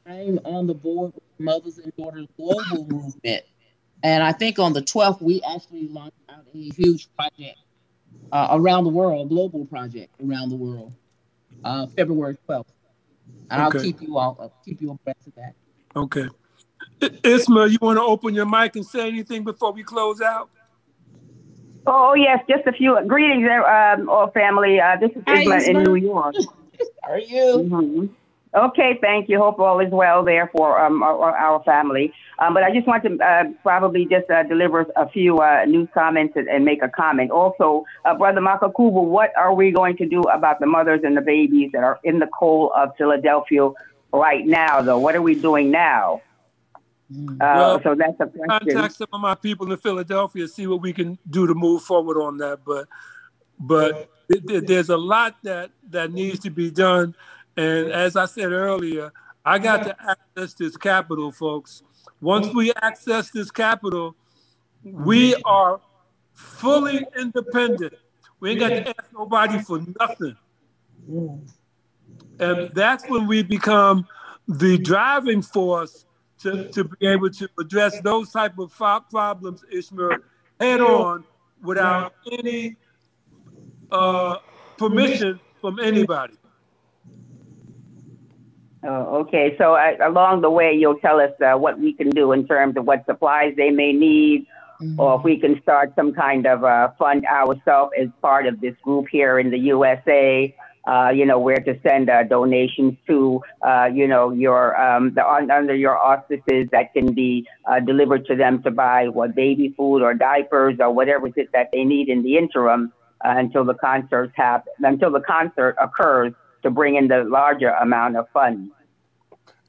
I'm on the board with the Mothers and Daughters Global Movement, and I think on the 12th we actually launched out a huge project around the world, global project around the world, February 12th. And I'll keep you all keep you abreast of that. Okay. Isma, you want to open your mic and say anything before we close out? Oh, yes, just a few greetings, all family. This is Isma in New York. How are you? Okay, thank you. Hope all is well there for our family. But I just want to probably just deliver a few news comments and make a comment. Also, Brother Makakubu, what are we going to do about the mothers and the babies that are in the coal of Philadelphia right now, though? What are we doing now? Well, so that's a question. Contact some of my people in Philadelphia, see what we can do to move forward on that. But there's a lot that needs to be done. And as I said earlier, I got to access this capital, folks. Once we access this capital, we are fully independent. We ain't got to ask nobody for nothing. And that's when we become the driving force to be able to address those type of problems, Ishmael, head on without any permission from anybody. Oh, okay, so along the way, you'll tell us what we can do in terms of what supplies they may need, or if we can start some kind of fund ourselves as part of this group here in the USA, you know, where to send donations to, you know, your under your auspices that can be delivered to them to buy what baby food or diapers or whatever it is that they need in the interim until the concert occurs, to bring in the larger amount of funds.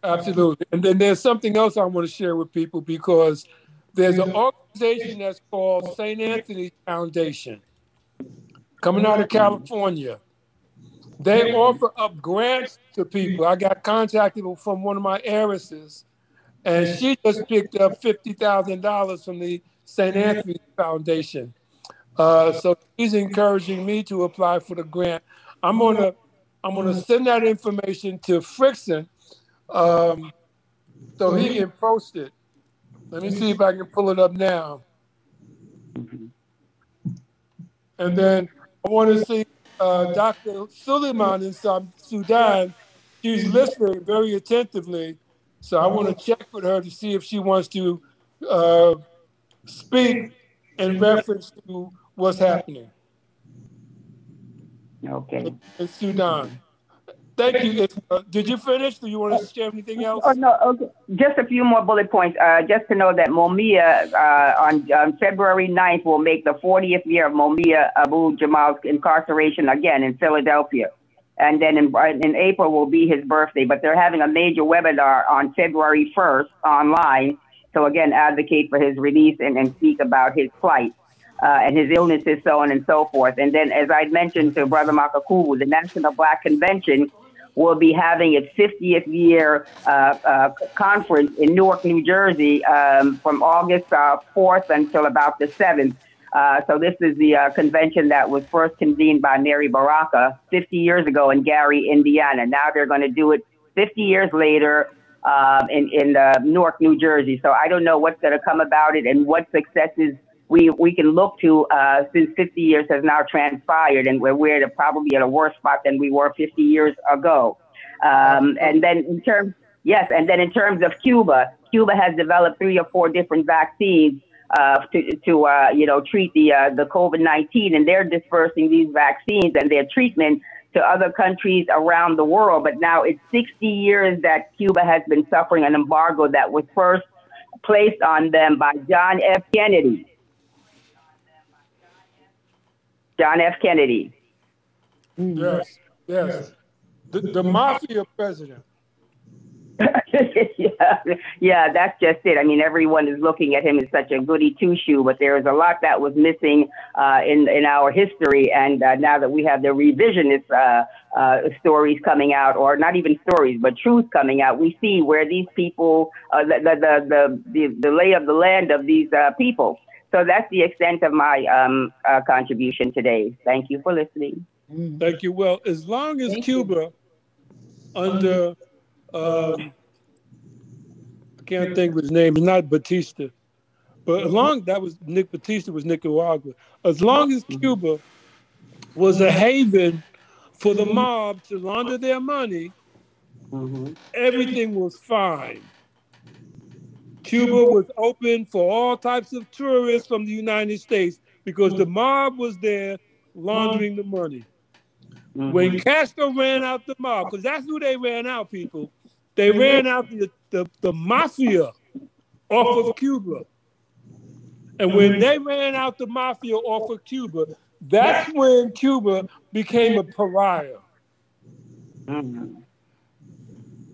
Absolutely. And then there's something else I want to share with people, because there's an organization that's called St. Anthony Foundation, coming out of California. They offer up grants to people. I got contacted from one of my heiresses, and she just picked up $50,000 from the St. Anthony Foundation. So she's encouraging me to apply for the grant. I'm going to send that information to Frickson so he can post it. Let me see if I can pull it up now. And then I want to see Dr. Suleiman in Sudan. She's listening very attentively. So I want to check with her to see if she wants to speak in reference to what's happening. Okay. It's Sudan. Thank you. Did you finish? Do you want to share anything else? Oh, no. Okay. Just a few more bullet points. Just to know that Momia on February 9th will make the 40th year of Momia Abu Jamal's incarceration again in Philadelphia. And then in April will be his birthday. But they're having a major webinar on February 1st online. So again, advocate for his release and speak about his plight. And his illnesses, so on and so forth. And then, as I mentioned to Brother Makakubu, the National Black Convention will be having its 50th year conference in Newark, New Jersey, from August 4th until about the 7th. So this is the convention that was first convened by Mary Baraka 50 years ago in Gary, Indiana. Now they're going to do it 50 years later in Newark, New Jersey. So I don't know what's going to come about it and what successes we can look to since 50 years has now transpired, and we're probably at a worse spot than we were 50 years ago. And then in terms of Cuba has developed 3 or 4 different vaccines to treat the COVID-19, and they're dispersing these vaccines and their treatment to other countries around the world. But now it's 60 years that Cuba has been suffering an embargo that was first placed on them by John F. Kennedy. John F. Kennedy. Yes, yes. The mafia president. yeah, that's just it. I mean, everyone is looking at him as such a goody two-shoe, but there is a lot that was missing in our history. And now that we have the revisionist stories coming out, or not even stories, but truths coming out, we see where these people, the lay of the land of these people. So that's the extent of my contribution today. Thank you for listening. Thank you. Well, as long as Cuba under, I can't think of his name, it's not Batista, but as long, that was Nick, Batista was Nicaragua. As long as Cuba was a haven for the mob to launder their money, everything was fine. Cuba was open for all types of tourists from the United States because the mob was there laundering the money. Mm-hmm. When Castro ran out the mob, because that's who they ran out, people. They ran out the mafia off of Cuba. And when they ran out the mafia off of Cuba, that's when Cuba became a pariah. Mm-hmm.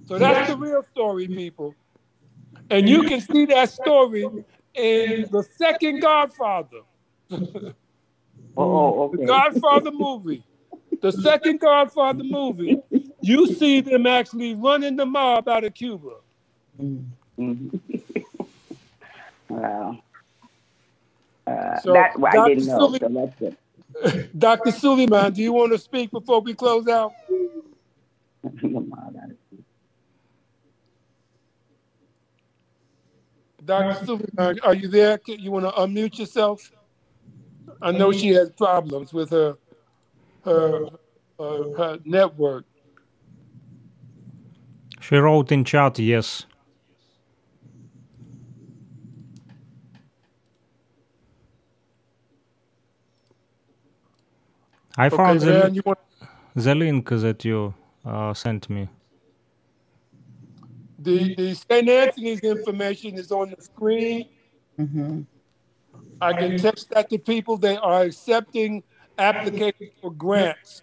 So that's the real story, people. And you can see that story in the second Godfather. The Godfather movie. The second Godfather movie, you see them actually running the mob out of Cuba. Mm-hmm. Wow. So that I didn't know. So that's it. Dr. Suleiman, do you want to speak before we close out? Dr. Suleiman, are you there? You want to unmute yourself? I know she has problems with her network. She wrote in chat, yes. I found the link that you sent me. The St. Anthony's information is on the screen. Mm-hmm. I can text that to people. They are accepting applications for grants.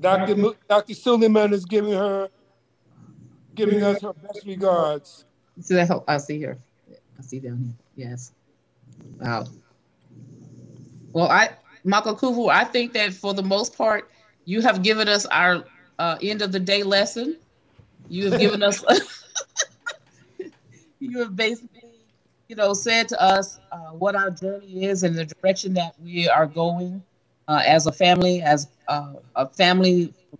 Dr. Suleiman is giving us her best regards. So I see her. I see down here. Yes. Wow. Well, Michael Kuvu, I think that for the most part, you have given us our end of the day lesson. You have given us, you have basically, said to us what our journey is and the direction that we are going as a family,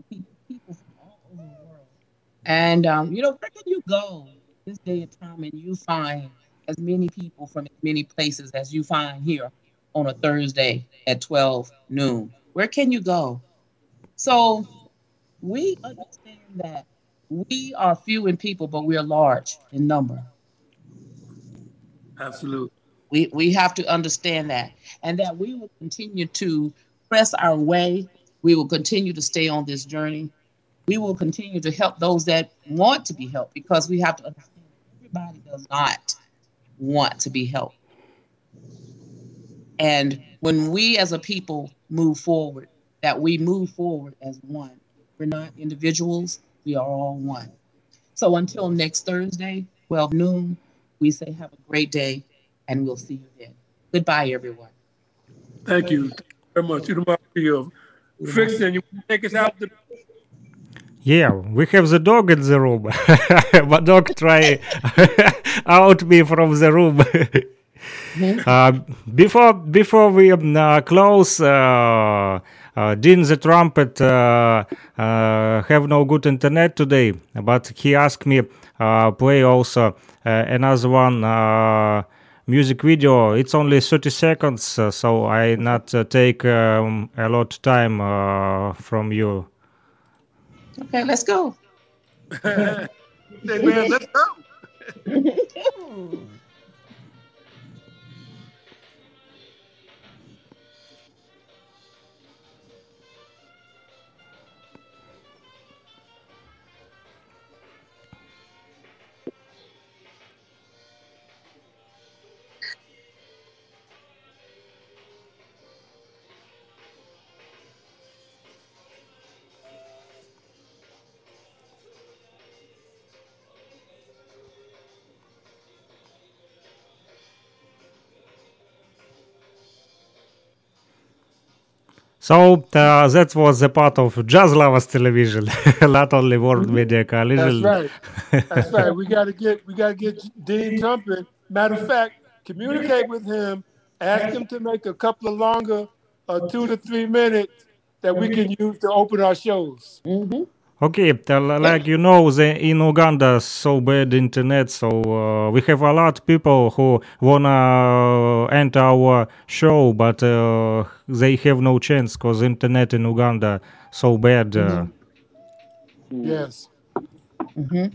people from all over the world. And, where can you go this day and time and you find as many people from as many places as you find here on a Thursday at 12 noon. Where can you go? So we understand that we are few in people, but we are large in number. Absolutely. We have to understand that, and that we will continue to press our way. We will continue to stay on this journey. We will continue to help those that want to be helped, because we have to understand everybody does not want to be helped. And when we as a people move forward, that we move forward as one. We're not individuals. We are all one. So until next Thursday, 12 noon, we say have a great day, and we'll see you then. Goodbye, everyone. Thank you very much. Frickson, you want to take us out? Yeah, we have the dog in the room. But dog try out me from the room. Before we close, Dean the Trumpet have no good internet today, but he asked me play also another one music video. It's only 30 seconds, so I not take a lot time from you. Okay, let's go. Hey, man, let's go. So that was the part of Jazz Lovers Television, not only World Media Coalition. That's right. That's right. We gotta get Dean Trumpet. Matter of fact, communicate with him. Ask him to make a couple of longer, 2 to 3 minutes that we can use to open our shows. Mm-hmm. Okay, like in Uganda, so bad internet. So we have a lot of people who wanna enter our show, but. They have no chance because internet in Uganda so bad. Yes. Mm-hmm.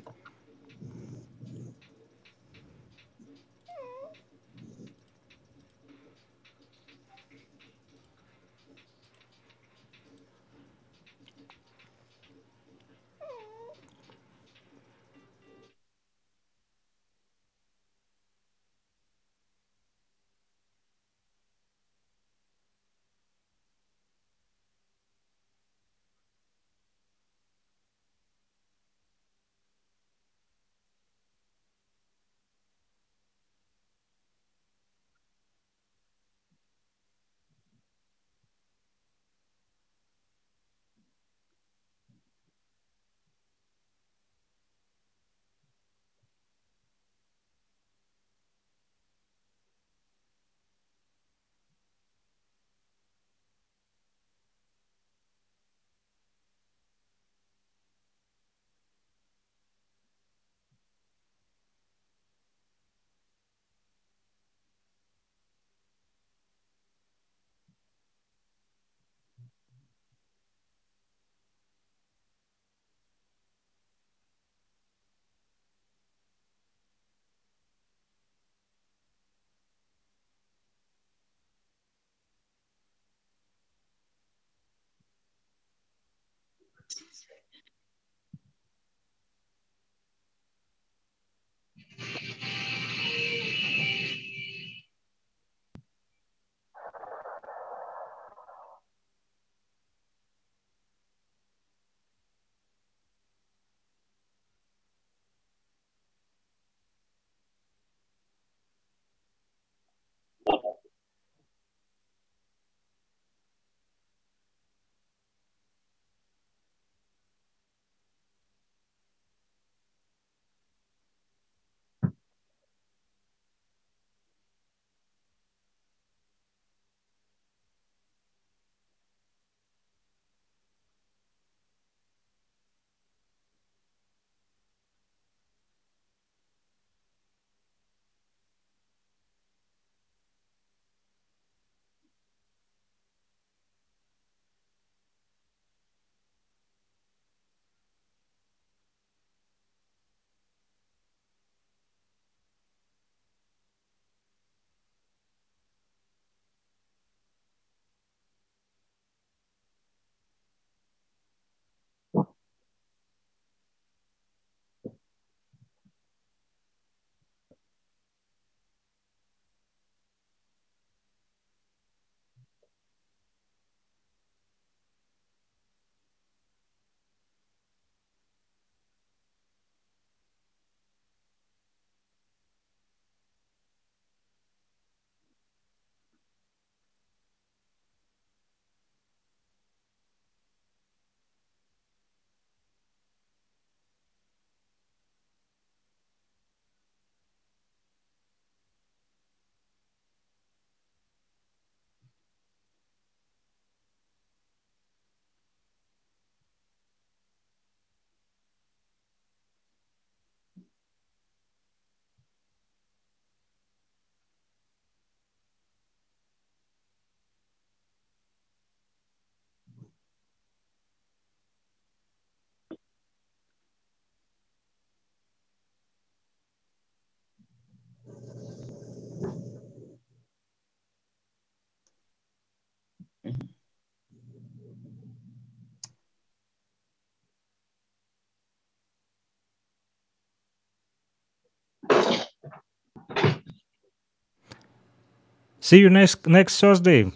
See you next Thursday.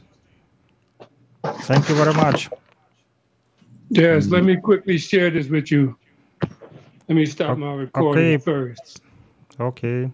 Thank you very much. Yes, let me quickly share this with you. Let me stop my recording first. Okay.